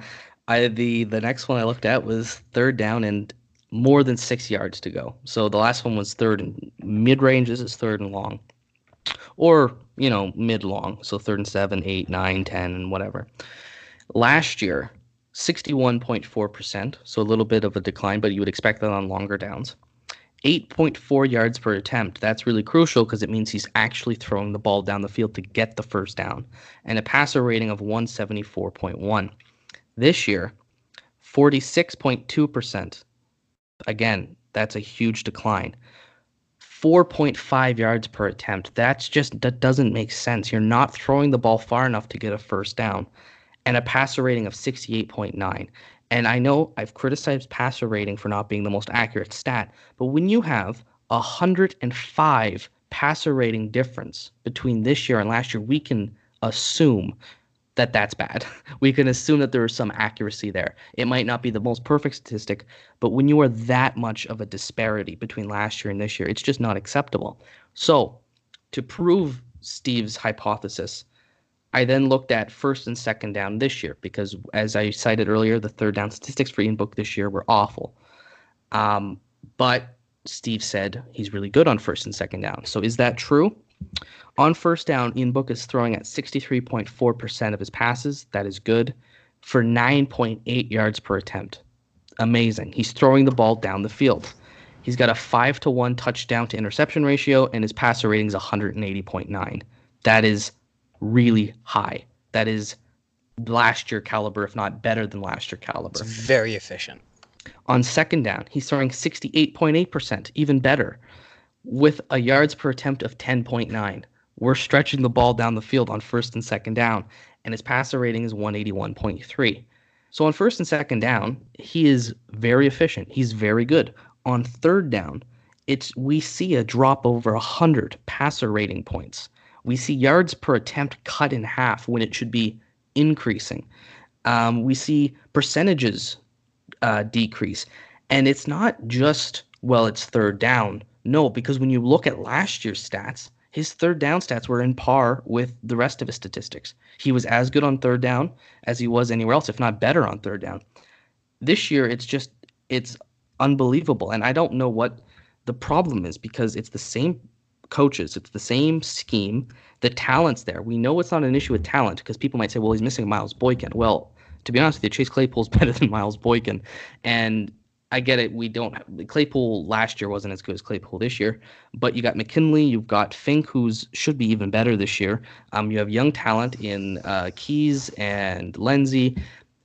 I the the next one I looked at was third down and more than six yards to go. So the last one was third and mid-range. This is third and long, or, you know, mid-long. So third and seven, eight, nine, ten, and whatever. Last year, sixty-one point four percent, so a little bit of a decline, but you would expect that on longer downs. eight point four yards per attempt. That's really crucial because it means he's actually throwing the ball down the field to get the first down. And a passer rating of one seventy-four point one. This year, forty-six point two percent. Again, that's a huge decline. four point five yards per attempt. That's just, that doesn't make sense. You're not throwing the ball far enough to get a first down. And a passer rating of sixty-eight point nine. And I know I've criticized passer rating for not being the most accurate stat, but when you have one hundred five passer rating difference between this year and last year, we can assume that that's bad. We can assume that there is some accuracy there. It might not be the most perfect statistic, but when you are that much of a disparity between last year and this year, it's just not acceptable. So to prove Steve's hypothesis, I then looked at first and second down this year, because as I cited earlier, the third down statistics for Ian Book this year were awful. Um, but Steve said he's really good on first and second down. So is that true? On first down, Ian Book is throwing at sixty-three point four percent of his passes. That is good for nine point eight yards per attempt. Amazing. He's throwing the ball down the field. He's got a five to one touchdown to interception ratio, and his passer rating is one eighty point nine. That is really high. That is last year caliber, if not better than last year caliber. It's very efficient. On second down, he's throwing sixty-eight point eight percent, even better, with a yards per attempt of ten point nine. We're stretching the ball down the field on first and second down, and his passer rating is one eighty-one point three. So on first and second down, he is very efficient. He's very good. On third down, it's we see a drop over one hundred passer rating points. We see yards per attempt cut in half when it should be increasing. Um, we see percentages uh, decrease. And it's not just, well, it's third down. No, because when you look at last year's stats, his third down stats were in par with the rest of his statistics. He was as good on third down as he was anywhere else, if not better on third down. This year, it's just, it's unbelievable. And I don't know what the problem is, because it's the same coaches. It's the same scheme. The talent's there. We know it's not an issue with talent, because people might say, well, he's missing Miles Boykin. Well, to be honest with you, Chase Claypool's better than Miles Boykin. And I get it. We don't have, Claypool last year wasn't as good as Claypool this year, but you got McKinley, you've got Finke, who's should be even better this year. Um, you have young talent in uh, Keys and Lindsey,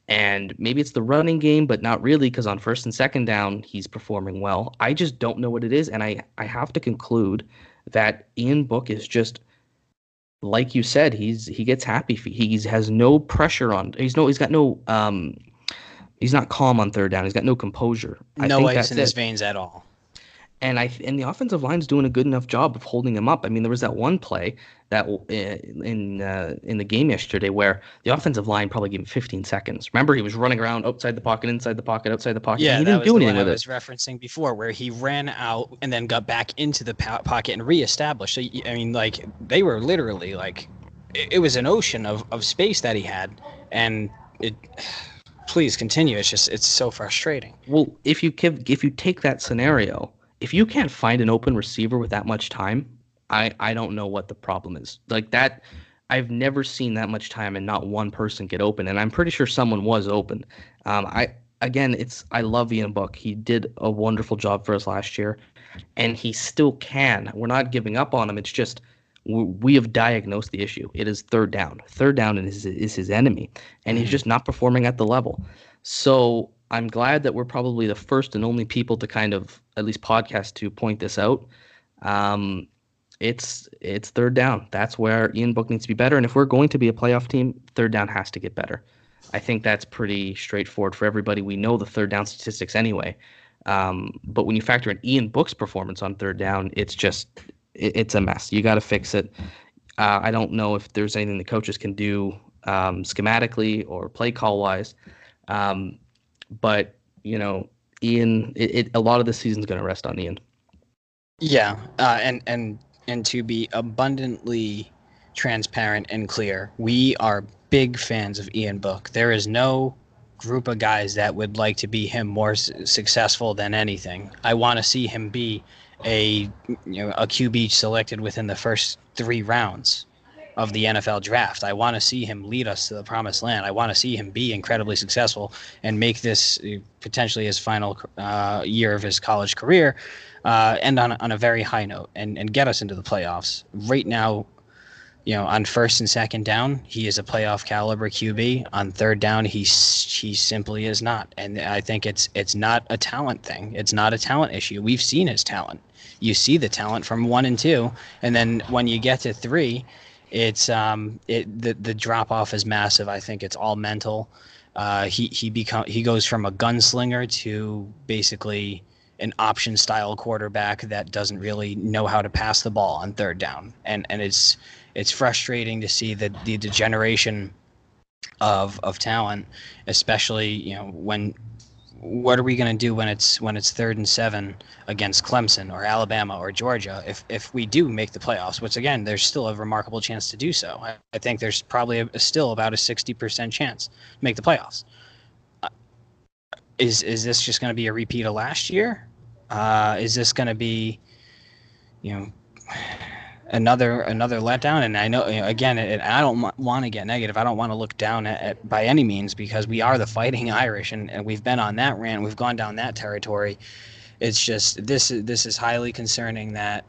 and maybe it's the running game, but not really, because on first and second down, he's performing well. I just don't know what it is, and I, I have to conclude that Ian Book is just, like you said, he's he gets happy. He has no pressure on. He's no. He's got no. Um, He's not calm on third down. He's got no composure. I no think ice that's in his it. veins at all. And I and the offensive line's doing a good enough job of holding him up. I mean, there was that one play that in uh, in the game yesterday where the offensive line probably gave him fifteen seconds. Remember, he was running around outside the pocket, inside the pocket, outside the pocket. Yeah, he didn't that was do the anything one with I was it. referencing before, where he ran out and then got back into the po- pocket and reestablished. So I mean, like they were literally like it, it was an ocean of of space that he had, and it. Please continue. It's just it's so frustrating. Well, if you give, if you take that scenario, if you can't find an open receiver with that much time, I, I don't know what the problem is. Like that, I've never seen that much time and not one person get open. And I'm pretty sure someone was open. Um, I again, it's I love Ian Book. He did a wonderful job for us last year, and he still can. We're not giving up on him. It's just. We have diagnosed the issue. It is third down. Third down is, is his enemy, and he's just not performing at the level. So I'm glad that we're probably the first and only people to kind of, at least podcast, to point this out. Um, it's it's third down. That's where Ian Book needs to be better, and if we're going to be a playoff team, third down has to get better. I think that's pretty straightforward for everybody. We know the third down statistics anyway, um, but when you factor in Ian Book's performance on third down, it's just – it's a mess. You got to fix it. Uh, I don't know if there's anything the coaches can do um, schematically or play call wise, um, but you know, Ian. It, it, a lot of the season's going to rest on Ian. Yeah, uh, and and and to be abundantly transparent and clear, we are big fans of Ian Book. There is no group of guys that would like to be him more su- successful than anything. I want to see him be. A you know a Q B selected within the first three rounds of the N F L draft. I want to see him lead us to the promised land. I want to see him be incredibly successful and make this potentially his final uh, year of his college career uh, end on on a very high note and, and get us into the playoffs. Right now, you know, on first and second down, he is a playoff caliber Q B. On third down, he he simply is not. And I think it's it's not a talent thing. It's not a talent issue. We've seen his talent. You see the talent from one and two, and then when you get to three, it's um it the the drop off is massive. I think it's all mental. Uh, he he become he goes from a gunslinger to basically an option style quarterback that doesn't really know how to pass the ball on third down, and and it's. It's frustrating to see the, the degeneration of of talent, especially you know when what are we going to do when it's when it's third and seven against Clemson or Alabama or Georgia if if we do make the playoffs, which again there's still a remarkable chance to do so. I, I think there's probably a, still about a sixty percent chance to make the playoffs. is is this just going to be a repeat of last year? Uh, is this going to be, you know, another another letdown? And I know, you know, again, it, I don't want to get negative. I don't want to look down at, at by any means, because we are the Fighting Irish, and, and we've been on that rant. We've gone down that territory. It's just this this is highly concerning that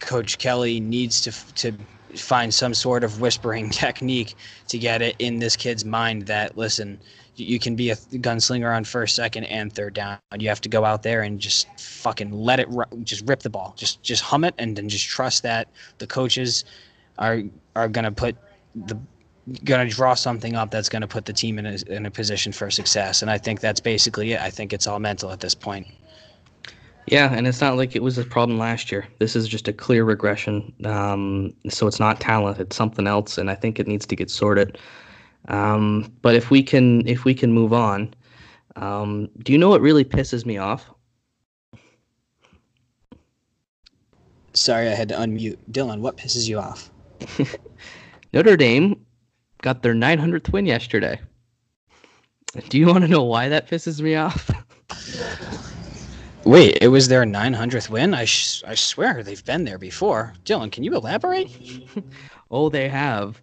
Coach Kelly needs to to find some sort of whispering technique to get it in this kid's mind that, listen, you can be a gunslinger on first, second, and third down. You have to go out there and just fucking let it – just rip the ball. Just just hum it, and then just trust that the coaches are are going to put the – going to draw something up that's going to put the team in a, in a position for success. And I think that's basically it. I think it's all mental at this point. Yeah, and it's not like it was a problem last year. This is just a clear regression. Um, so it's not talent. It's something else, and I think it needs to get sorted. Um, but if we can, if we can move on, um, do you know what really pisses me off? Sorry, I had to unmute. Dylan, what pisses you off? Notre Dame got their nine hundredth win yesterday. Do you want to know why that pisses me off? Wait, it was their nine hundredth win? I sh- I swear they've been there before. Dylan, can you elaborate? Oh, they have.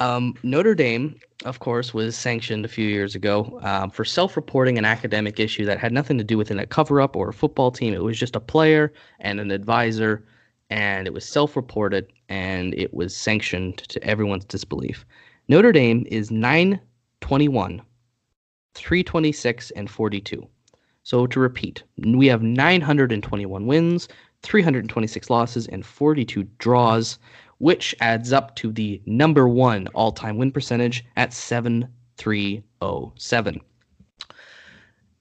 Um, Notre Dame, of course, was sanctioned a few years ago uh, for self-reporting an academic issue that had nothing to do with a cover-up or a football team. It was just a player and an advisor, and it was self-reported, and it was sanctioned to everyone's disbelief. Notre Dame is nine twenty-one, three twenty-six, and forty-two. So to repeat, we have nine hundred twenty-one wins, three hundred twenty-six losses, and forty-two draws, which adds up to the number one all-time win percentage at seven three oh seven.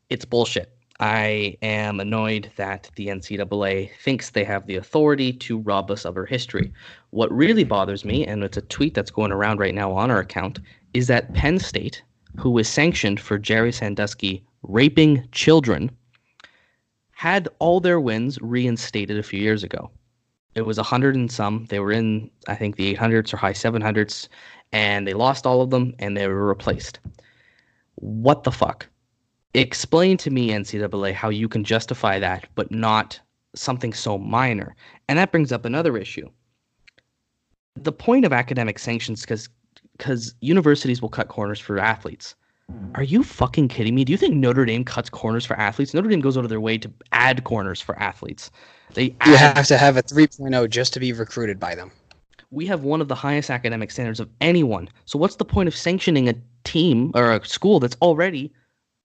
It's bullshit. I am annoyed that the N C double A thinks they have the authority to rob us of our history. What really bothers me, and it's a tweet that's going around right now on our account, is that Penn State, who was sanctioned for Jerry Sandusky raping children, had all their wins reinstated a few years ago. It was one hundred and some. They were in, I think, the eight hundreds or high seven hundreds, and they lost all of them, and they were replaced. What the fuck? Explain to me, N C double A, how you can justify that, but not something so minor. And that brings up another issue. The point of academic sanctions, because because universities will cut corners for athletes. Are you fucking kidding me? Do you think Notre Dame cuts corners for athletes? Notre Dame goes out of their way to add corners for athletes. They add- you have to have a three point oh just to be recruited by them. We have one of the highest academic standards of anyone. So what's the point of sanctioning a team or a school that's already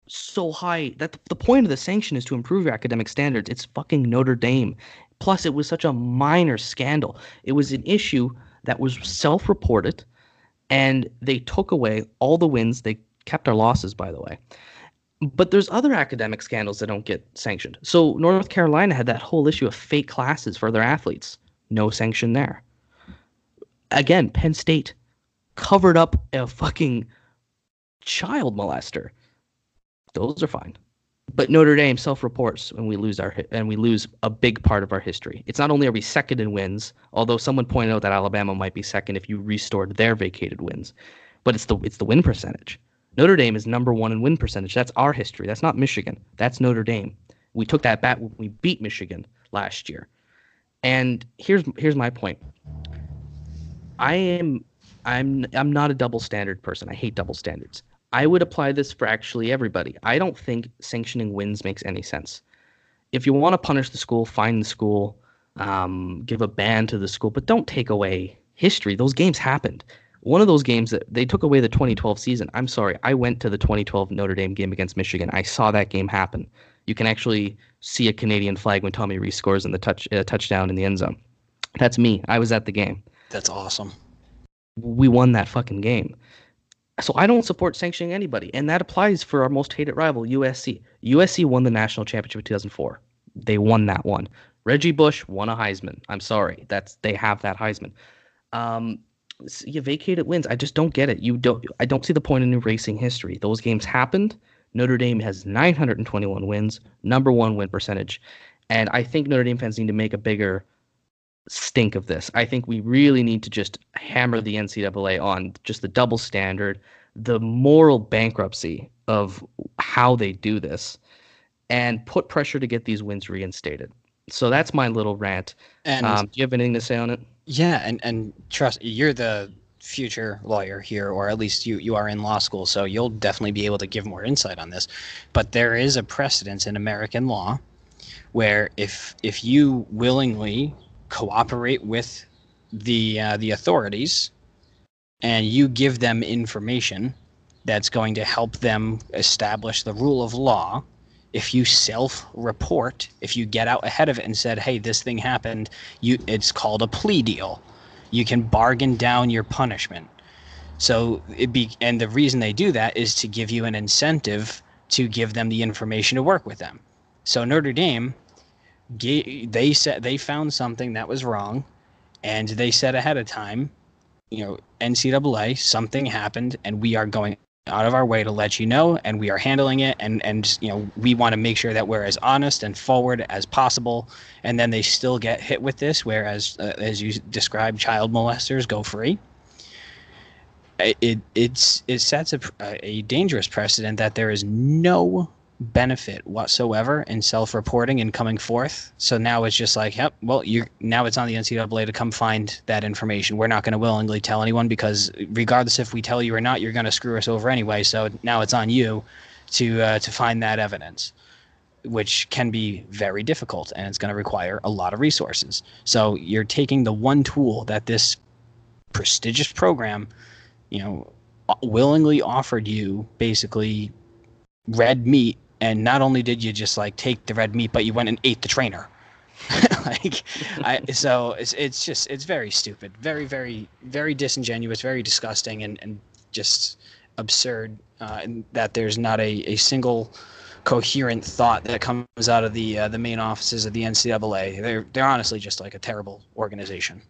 so high? That the point of the sanction is to improve your academic standards. It's fucking Notre Dame. Plus, it was such a minor scandal. It was an issue that was self-reported, and they took away all the wins. They kept our losses, by the way. But there's other academic scandals that don't get sanctioned. So North Carolina had that whole issue of fake classes for their athletes. No sanction there. Again, Penn State covered up a fucking child molester. Those are fine. But Notre Dame self-reports, and we lose our and we lose a big part of our history. It's not only are we second in wins, although someone pointed out that Alabama might be second if you restored their vacated wins, but it's the it's the win percentage. Notre Dame is number one in win percentage. That's our history. That's not Michigan. That's Notre Dame. We took that bat when we beat Michigan last year. And here's here's my point. I am I'm I'm not a double standard person. I hate double standards. I would apply this for actually everybody. I don't think sanctioning wins makes any sense. If you want to punish the school, fine the school, um, give a ban to the school, but don't take away history. Those games happened. One of those games that they took away the twenty twelve season. I'm sorry. I went to the twenty twelve Notre Dame game against Michigan. I saw that game happen. You can actually see a Canadian flag when Tommy Rees scores in the touch uh, touchdown in the end zone. That's me. I was at the game. That's awesome. We won that fucking game. So I don't support sanctioning anybody, and that applies for our most hated rival, U S C. U S C won the national championship in two thousand four. They won that one. Reggie Bush won a Heisman. I'm sorry. That's they have that Heisman. Um You vacated wins. I just don't get it. You don't. I don't see the point in erasing history. Those games happened. Notre Dame has nine hundred twenty-one wins, number one win percentage, and I think Notre Dame fans need to make a bigger stink of this. I think we really need to just hammer the N C double A on just the double standard, the moral bankruptcy of how they do this and put pressure to get these wins reinstated. So that's my little rant. And um, do you have anything to say on it? Yeah, and, and trust, you're the future lawyer here, or at least you, you are in law school, so you'll definitely be able to give more insight on this. But there is a precedence in American law where if if you willingly cooperate with the uh, the authorities and you give them information that's going to help them establish the rule of law, if you self-report, if you get out ahead of it and said, hey, this thing happened, you it's called a plea deal. You can bargain down your punishment. So it be, and the reason they do that is to give you an incentive to give them the information to work with them. So Notre Dame, they said they found something that was wrong, and they said ahead of time, you know, N C double A, something happened, and we are going out of our way to let you know, and we are handling it, and and you know, we want to make sure that we're as honest and forward as possible. And then they still get hit with this, whereas uh, as you described, child molesters go free. It it's it sets a, a dangerous precedent that there is no benefit whatsoever in self-reporting and coming forth. So now it's just like, yep, well, you now it's on the N C double A to come find that information. We're not going to willingly tell anyone, because regardless if we tell you or not, you're going to screw us over anyway. So now it's on you to uh, to find that evidence, which can be very difficult, and it's going to require a lot of resources. So you're taking the one tool that this prestigious program, you know, willingly offered you, basically red meat. And not only did you just like take the red meat, but you went and ate the trainer. Like, I, so it's it's just it's very stupid, very very very disingenuous, very disgusting, and, and just absurd. Uh, and that there's not a, a single coherent thought that comes out of the uh, the main offices of the N C double A. They're they're honestly just like a terrible organization.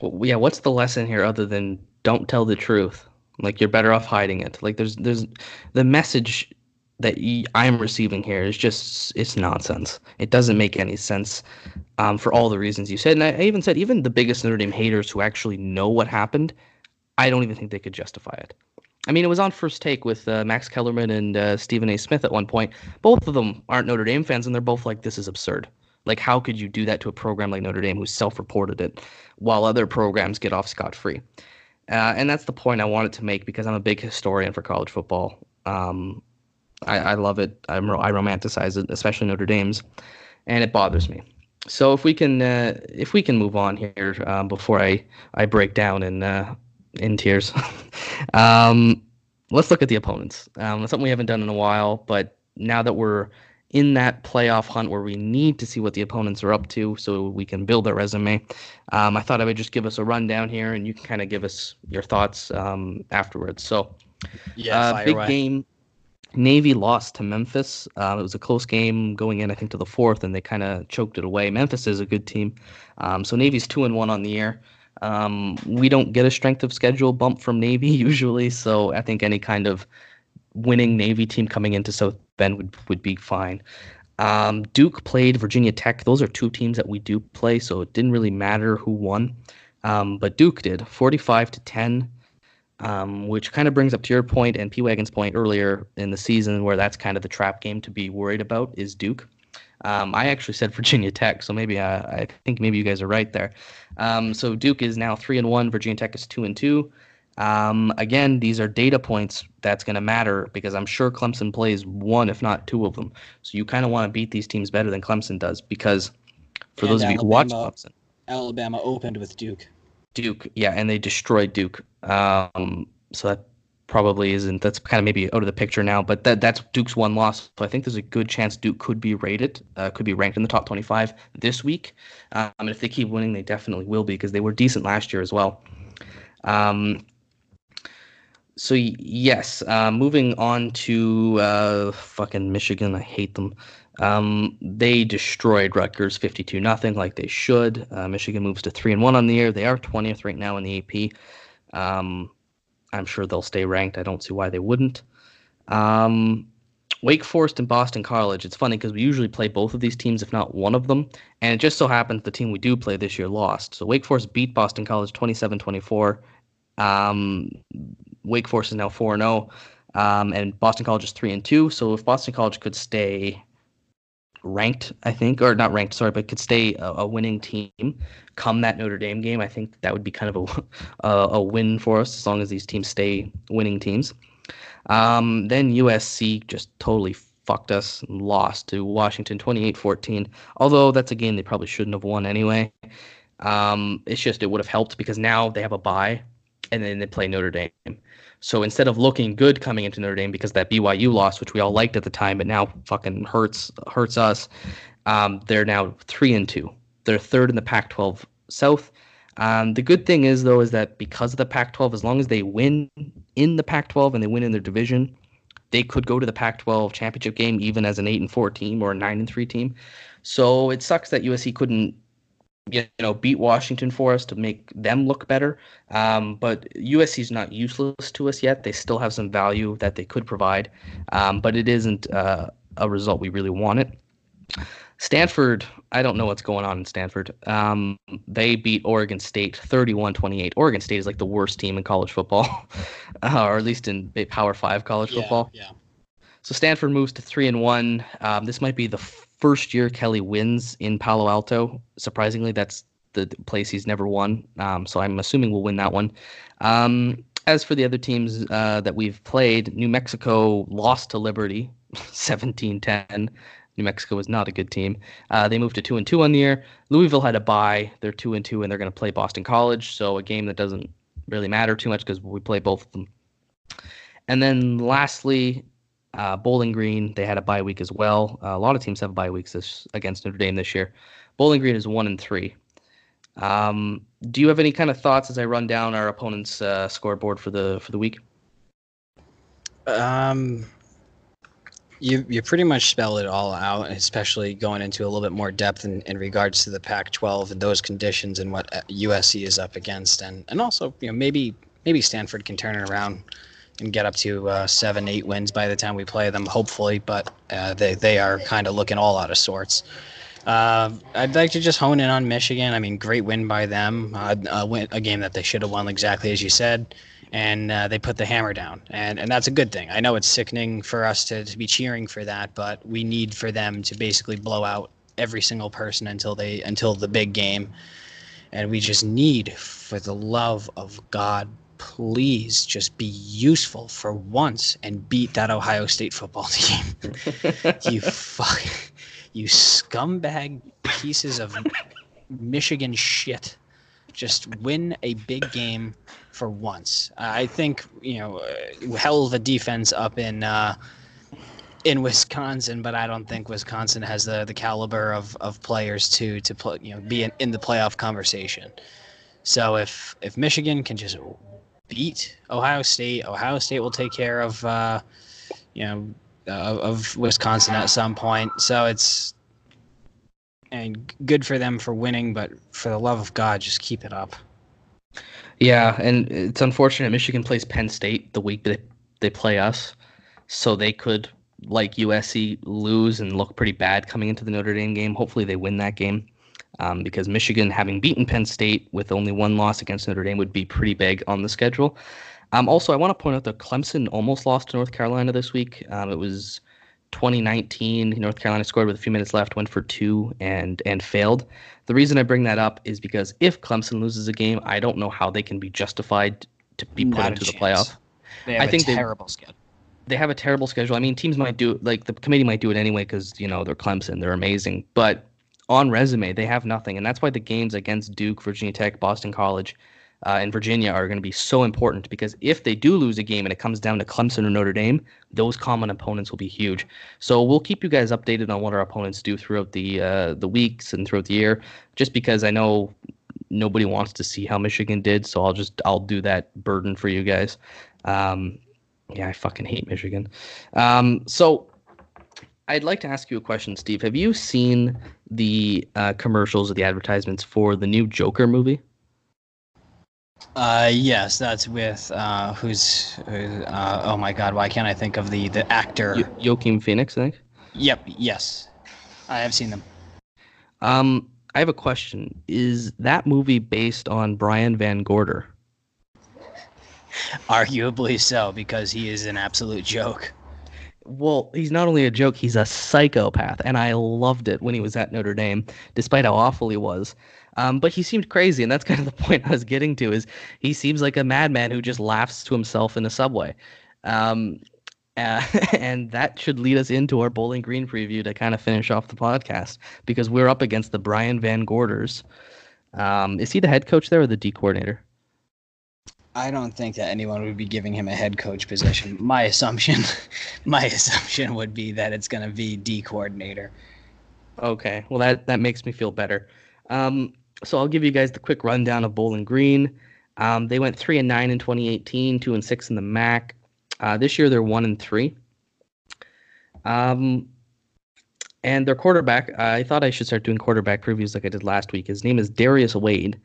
Well, yeah, what's the lesson here other than don't tell the truth? Like, you're better off hiding it. Like there's there's the message that I'm receiving here is just, it's nonsense. It doesn't make any sense um, for all the reasons you said. And I, I even said, even the biggest Notre Dame haters who actually know what happened, I don't even think they could justify it. I mean, it was on First Take with uh, Max Kellerman and uh, Stephen A. Smith at one point. Both of them aren't Notre Dame fans, and they're both like, this is absurd. Like, how could you do that to a program like Notre Dame who self-reported it while other programs get off scot-free? Uh, and that's the point I wanted to make, because I'm a big historian for college football. Um I, I love it. I'm, I romanticize it, especially Notre Dame's, and it bothers me. So if we can, uh, if we can move on here um, before I, I break down in uh, in tears, um, let's look at the opponents. Um, that's something we haven't done in a while, but now that we're in that playoff hunt where we need to see what the opponents are up to so we can build our resume, um, I thought I would just give us a rundown here, and you can kind of give us your thoughts um, afterwards. So, yeah, uh, big away. game. Navy lost to Memphis. Uh, it was a close game going in, I think, to the fourth, and they kind of choked it away. Memphis is a good team. Um, so Navy's two and one on the year. Um, we don't get a strength of schedule bump from Navy usually, so I think any kind of winning Navy team coming into South Bend would, would be fine. Um, Duke played Virginia Tech. Those are two teams that we do play, so it didn't really matter who won. Um, but Duke did, forty-five to ten. Um, which kind of brings up to your point and P-Wagon's point earlier in the season, where that's kind of the trap game to be worried about is Duke. Um, I actually said Virginia Tech, so maybe uh, I think maybe you guys are right there. Um, so Duke is now three and one. Virginia Tech is two and two. Um, again, these are data points that's going to matter, because I'm sure Clemson plays one, if not two of them. So you kind of want to beat these teams better than Clemson does, because for and those Alabama, of you who watch Clemson, Alabama opened with Duke. Duke, yeah, and they destroyed Duke. Um, so that probably isn't, that's kind of maybe out of the picture now, but that that's Duke's one loss. So I think there's a good chance Duke could be rated, uh, could be ranked in the top twenty-five this week. Um, and if they keep winning, they definitely will be, because they were decent last year as well. Um, so yes, uh, moving on to uh, fucking Michigan. I hate them. Um, they destroyed Rutgers fifty-two nothing, like they should. Uh, Michigan moves to three and one on the year. They are twentieth right now in the A P. Um, I'm sure they'll stay ranked. I don't see why they wouldn't. Um, Wake Forest and Boston College. It's funny because we usually play both of these teams, if not one of them. And it just so happens the team we do play this year lost. So Wake Forest beat Boston College twenty-seven twenty-four. Um, Wake Forest is now four and oh. Um, and Boston College is three and two. So if Boston College could stay ranked, I think, or not ranked, sorry, but could stay a, a winning team come that Notre Dame game, I think that would be kind of a, a, a win for us as long as these teams stay winning teams. Um, then U S C just totally fucked us and lost to Washington twenty-eight fourteen, although that's a game they probably shouldn't have won anyway. Um, it's just it would have helped because now they have a bye and then they play Notre Dame. So instead of looking good coming into Notre Dame because that B Y U loss, which we all liked at the time, but now fucking hurts hurts us, um, they're now three and two. They're third in the Pac twelve South. Um, the good thing is, though, is that because of the Pac twelve, as long as they win in the Pac twelve and they win in their division, they could go to the Pac twelve championship game even as an eight and four team or a nine and three team. So it sucks that U S C couldn't, you know, beat Washington for us to make them look better. Um, but U S C's not useless to us yet. They still have some value that they could provide, um, but it isn't uh, a result we really wanted. Stanford, I don't know what's going on in Stanford. Um, they beat Oregon State thirty-one twenty-eight. Oregon State is like the worst team in college football, uh, or at least in Power Five college yeah, football. Yeah. So Stanford moves to three and one. Um, this might be the f- First year Kelly wins in Palo Alto. Surprisingly, that's the place he's never won. Um, so I'm assuming we'll win that one. Um, as for the other teams uh, that we've played, New Mexico lost to Liberty seventeen ten. New Mexico was not a good team. Uh, they moved to two and two on the year. Louisville had a bye. They're two and two, and they're going to play Boston College. So a game that doesn't really matter too much because we play both of them. And then lastly, Uh, Bowling Green, they had a bye week as well. Uh, a lot of teams have bye weeks this, against Notre Dame this year. Bowling Green is one and three. Um, do you have any kind of thoughts as I run down our opponent's uh, scoreboard for the for the week? Um, you you pretty much spell it all out, especially going into a little bit more depth in, in regards to the Pac twelve and those conditions and what U S C is up against, and and also you know maybe maybe Stanford can turn it around and get up to uh, seven, eight wins by the time we play them, hopefully. But uh, they they are kind of looking all out of sorts. Uh, I'd like to just hone in on Michigan. I mean, great win by them. Uh, a, win, a game that they should have won, exactly as you said. And uh, they put the hammer down. And, and that's a good thing. I know it's sickening for us to, to be cheering for that, but we need for them to basically blow out every single person until they until the big game. And we just need, for the love of God, please just be useful for once and beat that Ohio State football team. You fuck, you scumbag pieces of Michigan shit. Just win a big game for once. I think, you know, hell of a defense up in uh, in Wisconsin, but I don't think Wisconsin has the, the caliber of, of players to to play, you know, be in, in the playoff conversation. So if if Michigan can just beat Ohio State. Ohio State will take care of, uh, you know, uh, of Wisconsin at some point. So it's and good for them for winning, but for the love of God, just keep it up. Yeah, and it's unfortunate Michigan plays Penn State the week that they play us, so they could, like U S C, lose and look pretty bad coming into the Notre Dame game. Hopefully they win that game. Um, because Michigan, having beaten Penn State with only one loss against Notre Dame, would be pretty big on the schedule. Um, also, I want to point out that Clemson almost lost to North Carolina this week. Um, it was twenty nineteen. North Carolina scored with a few minutes left, went for two, and and failed. The reason I bring that up is because if Clemson loses a game, I don't know how they can be justified to be put into the playoff. They have I think a terrible they, schedule. They have a terrible schedule. I mean, teams might do – like the committee might do it anyway because, you know, they're Clemson. They're amazing. But – on resume, they have nothing, and that's why the games against Duke, Virginia Tech, Boston College, uh, and Virginia are going to be so important, because if they do lose a game and it comes down to Clemson or Notre Dame, those common opponents will be huge. So we'll keep you guys updated on what our opponents do throughout the uh, the weeks and throughout the year, just because I know nobody wants to see how Michigan did, so I'll just I'll do that burden for you guys. Um, yeah, I fucking hate Michigan. Um, so... I'd like to ask you a question, Steve. Have you seen the uh, commercials or the advertisements for the new Joker movie? Uh, yes, that's with uh, who's uh, oh my God, why can't I think of the the actor? Jo- Joaquin Phoenix, I think. Yep. Yes, I have seen them. Um, I have a question. Is that movie based on Brian Van Gorder? Arguably so, because he is an absolute joke. Well, he's not only a joke, he's a psychopath, and I loved it when he was at Notre Dame, despite how awful he was. Um, but he seemed crazy, and that's kind of the point I was getting to, is he seems like a madman who just laughs to himself in the subway. Um, uh, and that should lead us into our Bowling Green preview to kind of finish off the podcast, because we're up against the Brian Van Gorder's. Um, is he the head coach there or the D coordinator? I don't think that anyone would be giving him a head coach position. My assumption, my assumption would be that it's going to be D coordinator. Okay, well that, that makes me feel better. Um, so I'll give you guys the quick rundown of Bowling Green. Um, they went three and nine in twenty eighteen, two and six in the M A C. Uh, this year they're one and three. Um, and their quarterback, uh, I thought I should start doing quarterback previews like I did last week. His name is Darius Wade.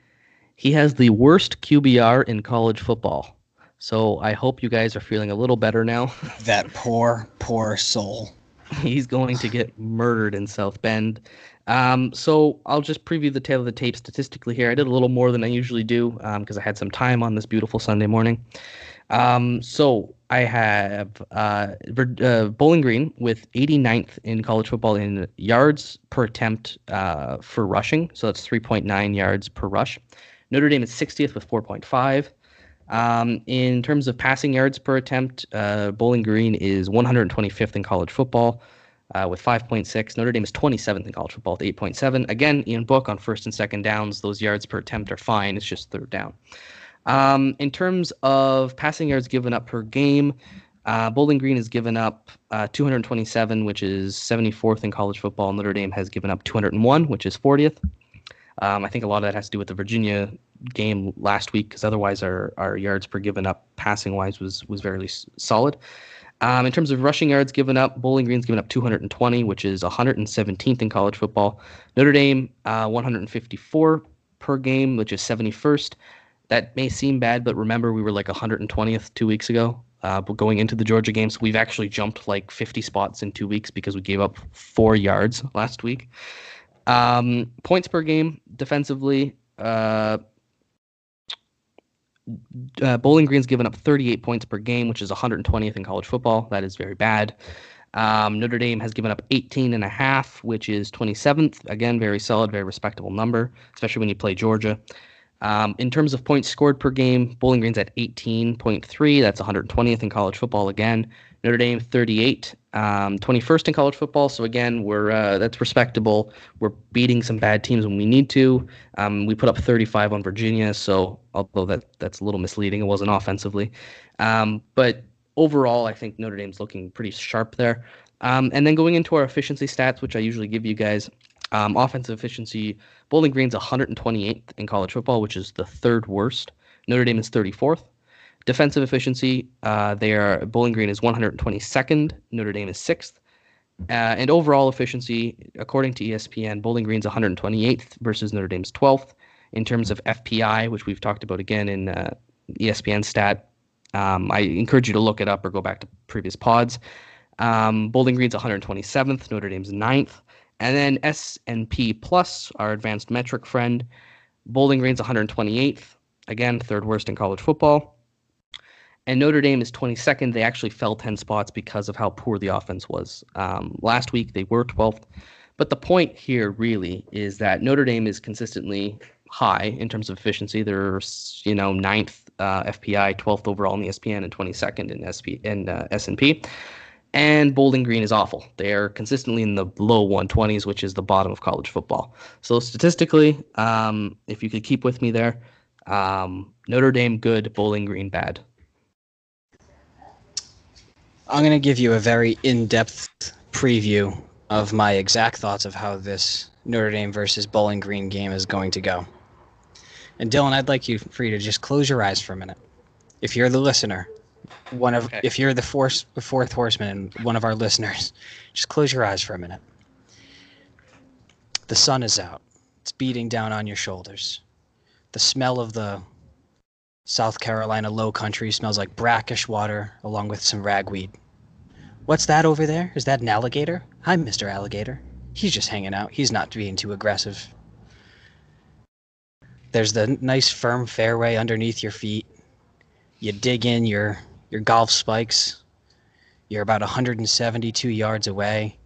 He has the worst Q B R in college football. So I hope you guys are feeling a little better now. That poor, poor soul. He's going to get murdered in South Bend. Um, so I'll just preview the tail of the tape statistically here. I did a little more than I usually do because um, I had some time on this beautiful Sunday morning. Um, so I have uh, uh, Bowling Green with eighty-ninth in college football in yards per attempt uh, for rushing. So that's three point nine yards per rush. Notre Dame is sixtieth with four point five. Um, in terms of passing yards per attempt, uh, Bowling Green is one hundred twenty-fifth in college football uh, with five point six. Notre Dame is twenty-seventh in college football with eight point seven. Again, Ian Book on first and second downs. Those yards per attempt are fine. It's just third down. Um, in terms of passing yards given up per game, uh, Bowling Green has given up uh, two hundred twenty-seven, which is seventy-fourth in college football. Notre Dame has given up two hundred one, which is fortieth. Um, I think a lot of that has to do with the Virginia game last week, because otherwise our, our yards per given up passing-wise was was very solid. Um, in terms of rushing yards given up, Bowling Green's given up two hundred twenty, which is one hundred seventeenth in college football. Notre Dame, uh, one hundred fifty-four per game, which is seventy-first. That may seem bad, but remember we were like one hundred twentieth two weeks ago uh, going into the Georgia game, so we've actually jumped like fifty spots in two weeks because we gave up four yards last week. Um, points per game defensively, uh, uh, Bowling Green's given up thirty-eight points per game, which is one hundred twentieth in college football. That is very bad. Um, Notre Dame has given up eighteen and a half, which is twenty-seventh. Again, very solid, very respectable number, especially when you play Georgia. Um, in terms of points scored per game, Bowling Green's at eighteen point three. That's one hundred twentieth in college football again. Notre Dame thirty-eight, um, twenty-first in college football. So again, we're uh, that's respectable. We're beating some bad teams when we need to. Um, we put up thirty-five on Virginia, so although that that's a little misleading, it wasn't offensively. Um, but overall, I think Notre Dame's looking pretty sharp there. Um, and then going into our efficiency stats, which I usually give you guys, um, offensive efficiency, Bowling Green's one hundred twenty-eighth in college football, which is the third worst. Notre Dame is thirty-fourth. Defensive efficiency, uh, they are Bowling Green is one hundred twenty-second, Notre Dame is sixth. Uh, and overall efficiency, according to E S P N, Bowling Green's one hundred twenty-eighth versus Notre Dame's twelfth. In terms of F P I, which we've talked about again in uh, E S P N stat, um, I encourage you to look it up or go back to previous pods. Um, Bowling Green's one hundred twenty-seventh, Notre Dame's ninth. And then S and P Plus, our advanced metric friend, Bowling Green's one hundred twenty-eighth, again, third worst in college football. And Notre Dame is twenty-second. They actually fell ten spots because of how poor the offense was. Um, last week, they were twelfth. But the point here really is that Notre Dame is consistently high in terms of efficiency. They're, you know, ninth uh, F P I, twelfth overall in the E S P N, and twenty-second in S P and uh, S and P. And Bowling Green is awful. They are consistently in the low one twenties, which is the bottom of college football. So statistically, um, if you could keep with me there, um, Notre Dame good, Bowling Green bad. I'm going to give you a very in-depth preview of my exact thoughts of how this Notre Dame versus Bowling Green game is going to go. And Dylan, I'd like you for you to just close your eyes for a minute. If you're the listener, one of okay. if you're the fourth, the fourth horseman, and one of our listeners, just close your eyes for a minute. The sun is out. It's beating down on your shoulders. The smell of the South Carolina low country smells like brackish water along with some ragweed. What's that over there? Is that an alligator? Hi, Mister Alligator. He's just hanging out. He's not being too aggressive. There's the nice firm fairway underneath your feet. you dig in your your golf spikes. You're about one hundred seventy-two yards away.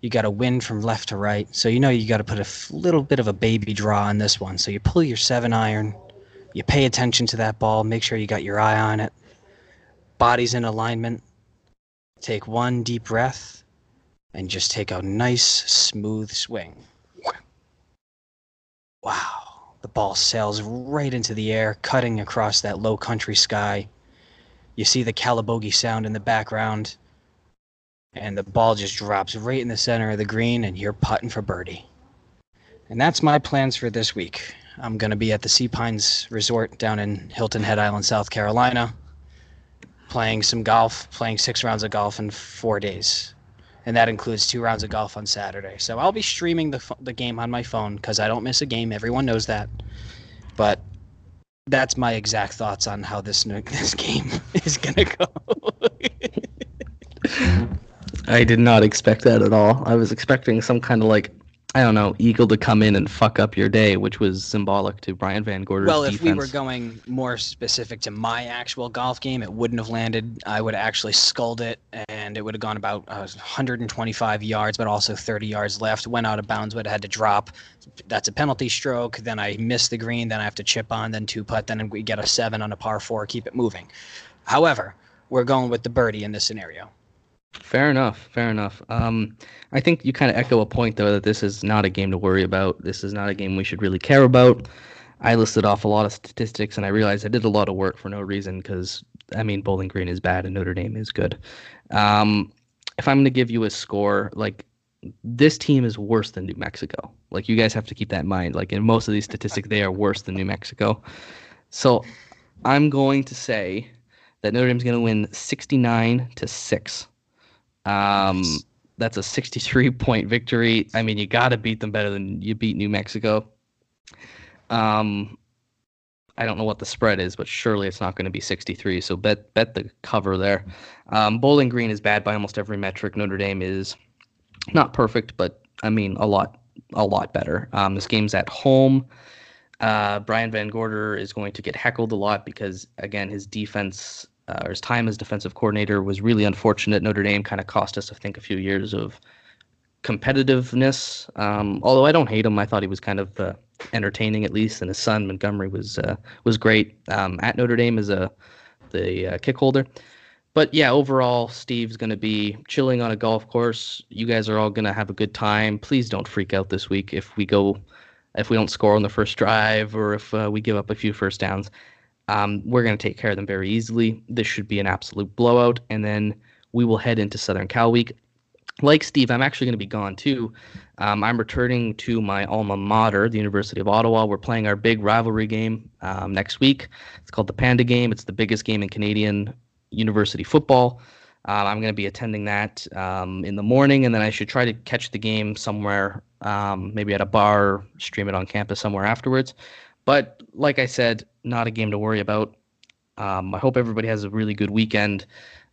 You got a wind from left to right, so you know you got to put a f- little bit of a baby draw on this one. So you pull your seven iron, you pay attention to that ball, make sure you got your eye on it, body's in alignment. Take one deep breath, and just take a nice, smooth swing. Wow, the ball sails right into the air, cutting across that low country sky. You see the Calabogie Sound in the background. And the ball just drops right in the center of the green, and you're putting for birdie. And that's my plans for this week. I'm going to be at the Sea Pines Resort down in Hilton Head Island, South Carolina, playing some golf, playing six rounds of golf in four days. And that includes two rounds of golf on Saturday. So I'll be streaming the the game on my phone because I don't miss a game. Everyone knows that. But that's my exact thoughts on how this, this game is going to go. I did not expect that at all. I was expecting some kind of, like, I don't know, eagle to come in and fuck up your day, which was symbolic to Brian Van Gorder's defense. Well, if we were going more specific to my actual golf game, it wouldn't have landed. I would have actually sculled it, and it would have gone about uh, one hundred twenty-five yards, but also thirty yards left. Went out of bounds, would have had to drop. That's a penalty stroke. Then I miss the green. Then I have to chip on, then two putt. Then we get a seven on a par four, keep it moving. However, we're going with the birdie in this scenario. Fair enough, fair enough. Um, I think you kind of echo a point, though, that this is not a game to worry about. This is not a game we should really care about. I listed off a lot of statistics, and I realized I did a lot of work for no reason because, I mean, Bowling Green is bad and Notre Dame is good. Um, if I'm going to give you a score, like, this team is worse than New Mexico. Like, you guys have to keep that in mind. Like, in most of these statistics, they are worse than New Mexico. So I'm going to say that Notre Dame's going to win sixty-nine to six. Um, that's a sixty-three point victory. I mean, you got to beat them better than you beat New Mexico. Um, I don't know what the spread is, but surely it's not going to be sixty-three. So bet bet the cover there. Um, Bowling Green is bad by almost every metric. Notre Dame is not perfect, but I mean a lot a lot better. Um, this game's at home. Uh, Brian Van Gorder is going to get heckled a lot because again his defense. Uh, his time as defensive coordinator was really unfortunate. Notre Dame kind of cost us, I think, a few years of competitiveness. Um, although I don't hate him. I thought he was kind of uh, entertaining, at least. And his son, Montgomery, was uh, was great um, at Notre Dame as a the uh, kick holder. But, yeah, overall, Steve's going to be chilling on a golf course. You guys are all going to have a good time. Please don't freak out this week if we go if we don't score on the first drive or if uh, we give up a few first downs. Um, we're going to take care of them very easily. This should be an absolute blowout, and then we will head into Southern Cal Week. Like Steve, I'm actually going to be gone too. Um, I'm returning to my alma mater, the University of Ottawa. We're playing our big rivalry game um, next week. It's called the Panda Game. It's the biggest game in Canadian university football. Uh, I'm going to be attending that um, in the morning, and then I should try to catch the game somewhere, um, maybe at a bar, stream it on campus somewhere afterwards. But like I said, not a game to worry about. Um, I hope everybody has a really good weekend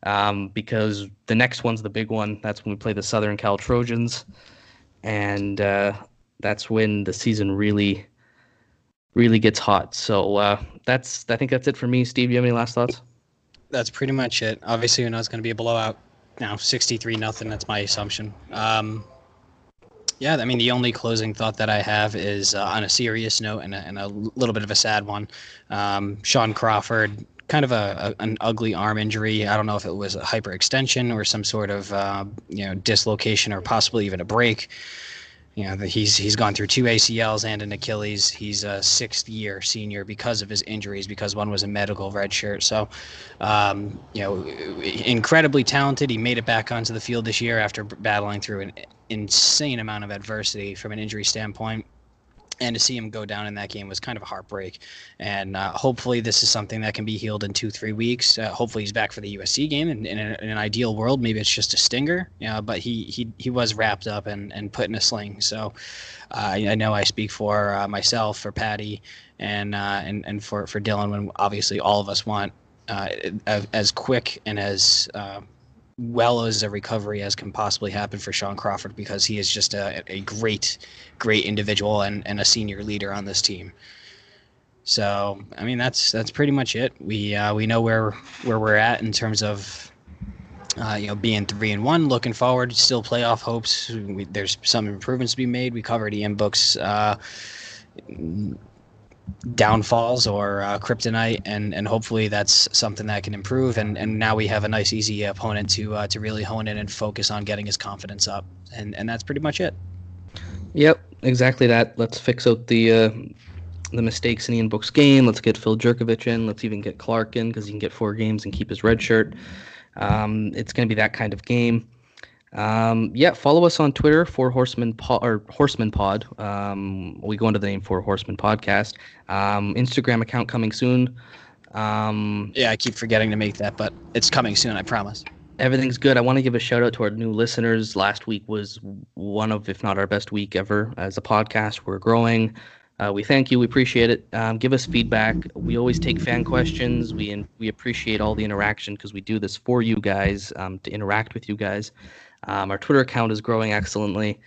um, because the next one's the big one. That's when we play the Southern Cal Trojans. And uh, that's when the season really, really gets hot. So uh, that's I think that's it for me. Steve, you have any last thoughts? That's pretty much it. Obviously, we know it's going to be a blowout. Now, sixty-three nothing. That's my assumption. Um Yeah, I mean, the only closing thought that I have is uh, on a serious note and a, and a little bit of a sad one. Um, Sean Crawford, kind of a, a an ugly arm injury. I don't know if it was a hyperextension or some sort of uh, you know dislocation or possibly even a break. You know, the, he's he's gone through two A C Ls and an Achilles. He's a sixth-year senior because of his injuries, because one was a medical redshirt. So, um, you know, incredibly talented. He made it back onto the field this year after battling through an insane amount of adversity from an injury standpoint. And to see him go down in that game was kind of a heartbreak. And uh, hopefully this is something that can be healed in two, three weeks. Uh, hopefully he's back for the U S C game. And in, in, in an ideal world, maybe it's just a stinger. You know, but he he he was wrapped up and, and put in a sling. So uh, I, I know I speak for uh, myself, for Patty, and uh, and and for, for Dylan. When obviously all of us want uh, as quick and as uh, well as a recovery as can possibly happen for Sean Crawford, because he is just a, a great, great individual and, and a senior leader on this team. So, I mean, that's that's pretty much it. We uh, we know where where we're at in terms of uh, you know, being three and one. Looking forward, still playoff hopes. We, there's some improvements to be made. We covered Ian Book's uh, downfalls or uh, kryptonite, and and hopefully that's something that can improve. And and now we have a nice, easy opponent to uh, to really hone in and focus on getting his confidence up. And and that's pretty much it. Yep, exactly that. Let's fix out the. Uh... the mistakes in Ian Book's game. Let's get Phil Jerkovich in. Let's even get Clark in, because he can get four games and keep his red shirt. Um, it's going to be that kind of game. Um, yeah, follow us on Twitter, Four Horsemen po- or Horsemen Pod. Um, we go under the name Four Horsemen Podcast. Um, Instagram account coming soon. Um, yeah, I keep forgetting to make that, but it's coming soon, I promise. Everything's good. I want to give a shout out to our new listeners. Last week was one of, if not our best week ever as a podcast. We're growing. Uh, we thank you. We appreciate it. Um, give us feedback. We always take fan questions. We in, we appreciate all the interaction, because we do this for you guys, um, to interact with you guys. Um, our Twitter account is growing excellently.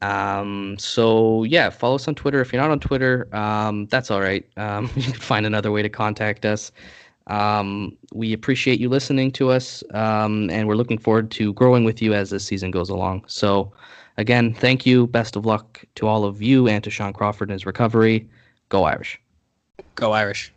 Um, so, yeah, follow us on Twitter. If you're not on Twitter, um, that's all right. Um, you can find another way to contact us. Um, we appreciate you listening to us, um, and we're looking forward to growing with you as this season goes along. So, again, thank you. Best of luck to all of you and to Sean Crawford in his recovery. Go Irish. Go Irish.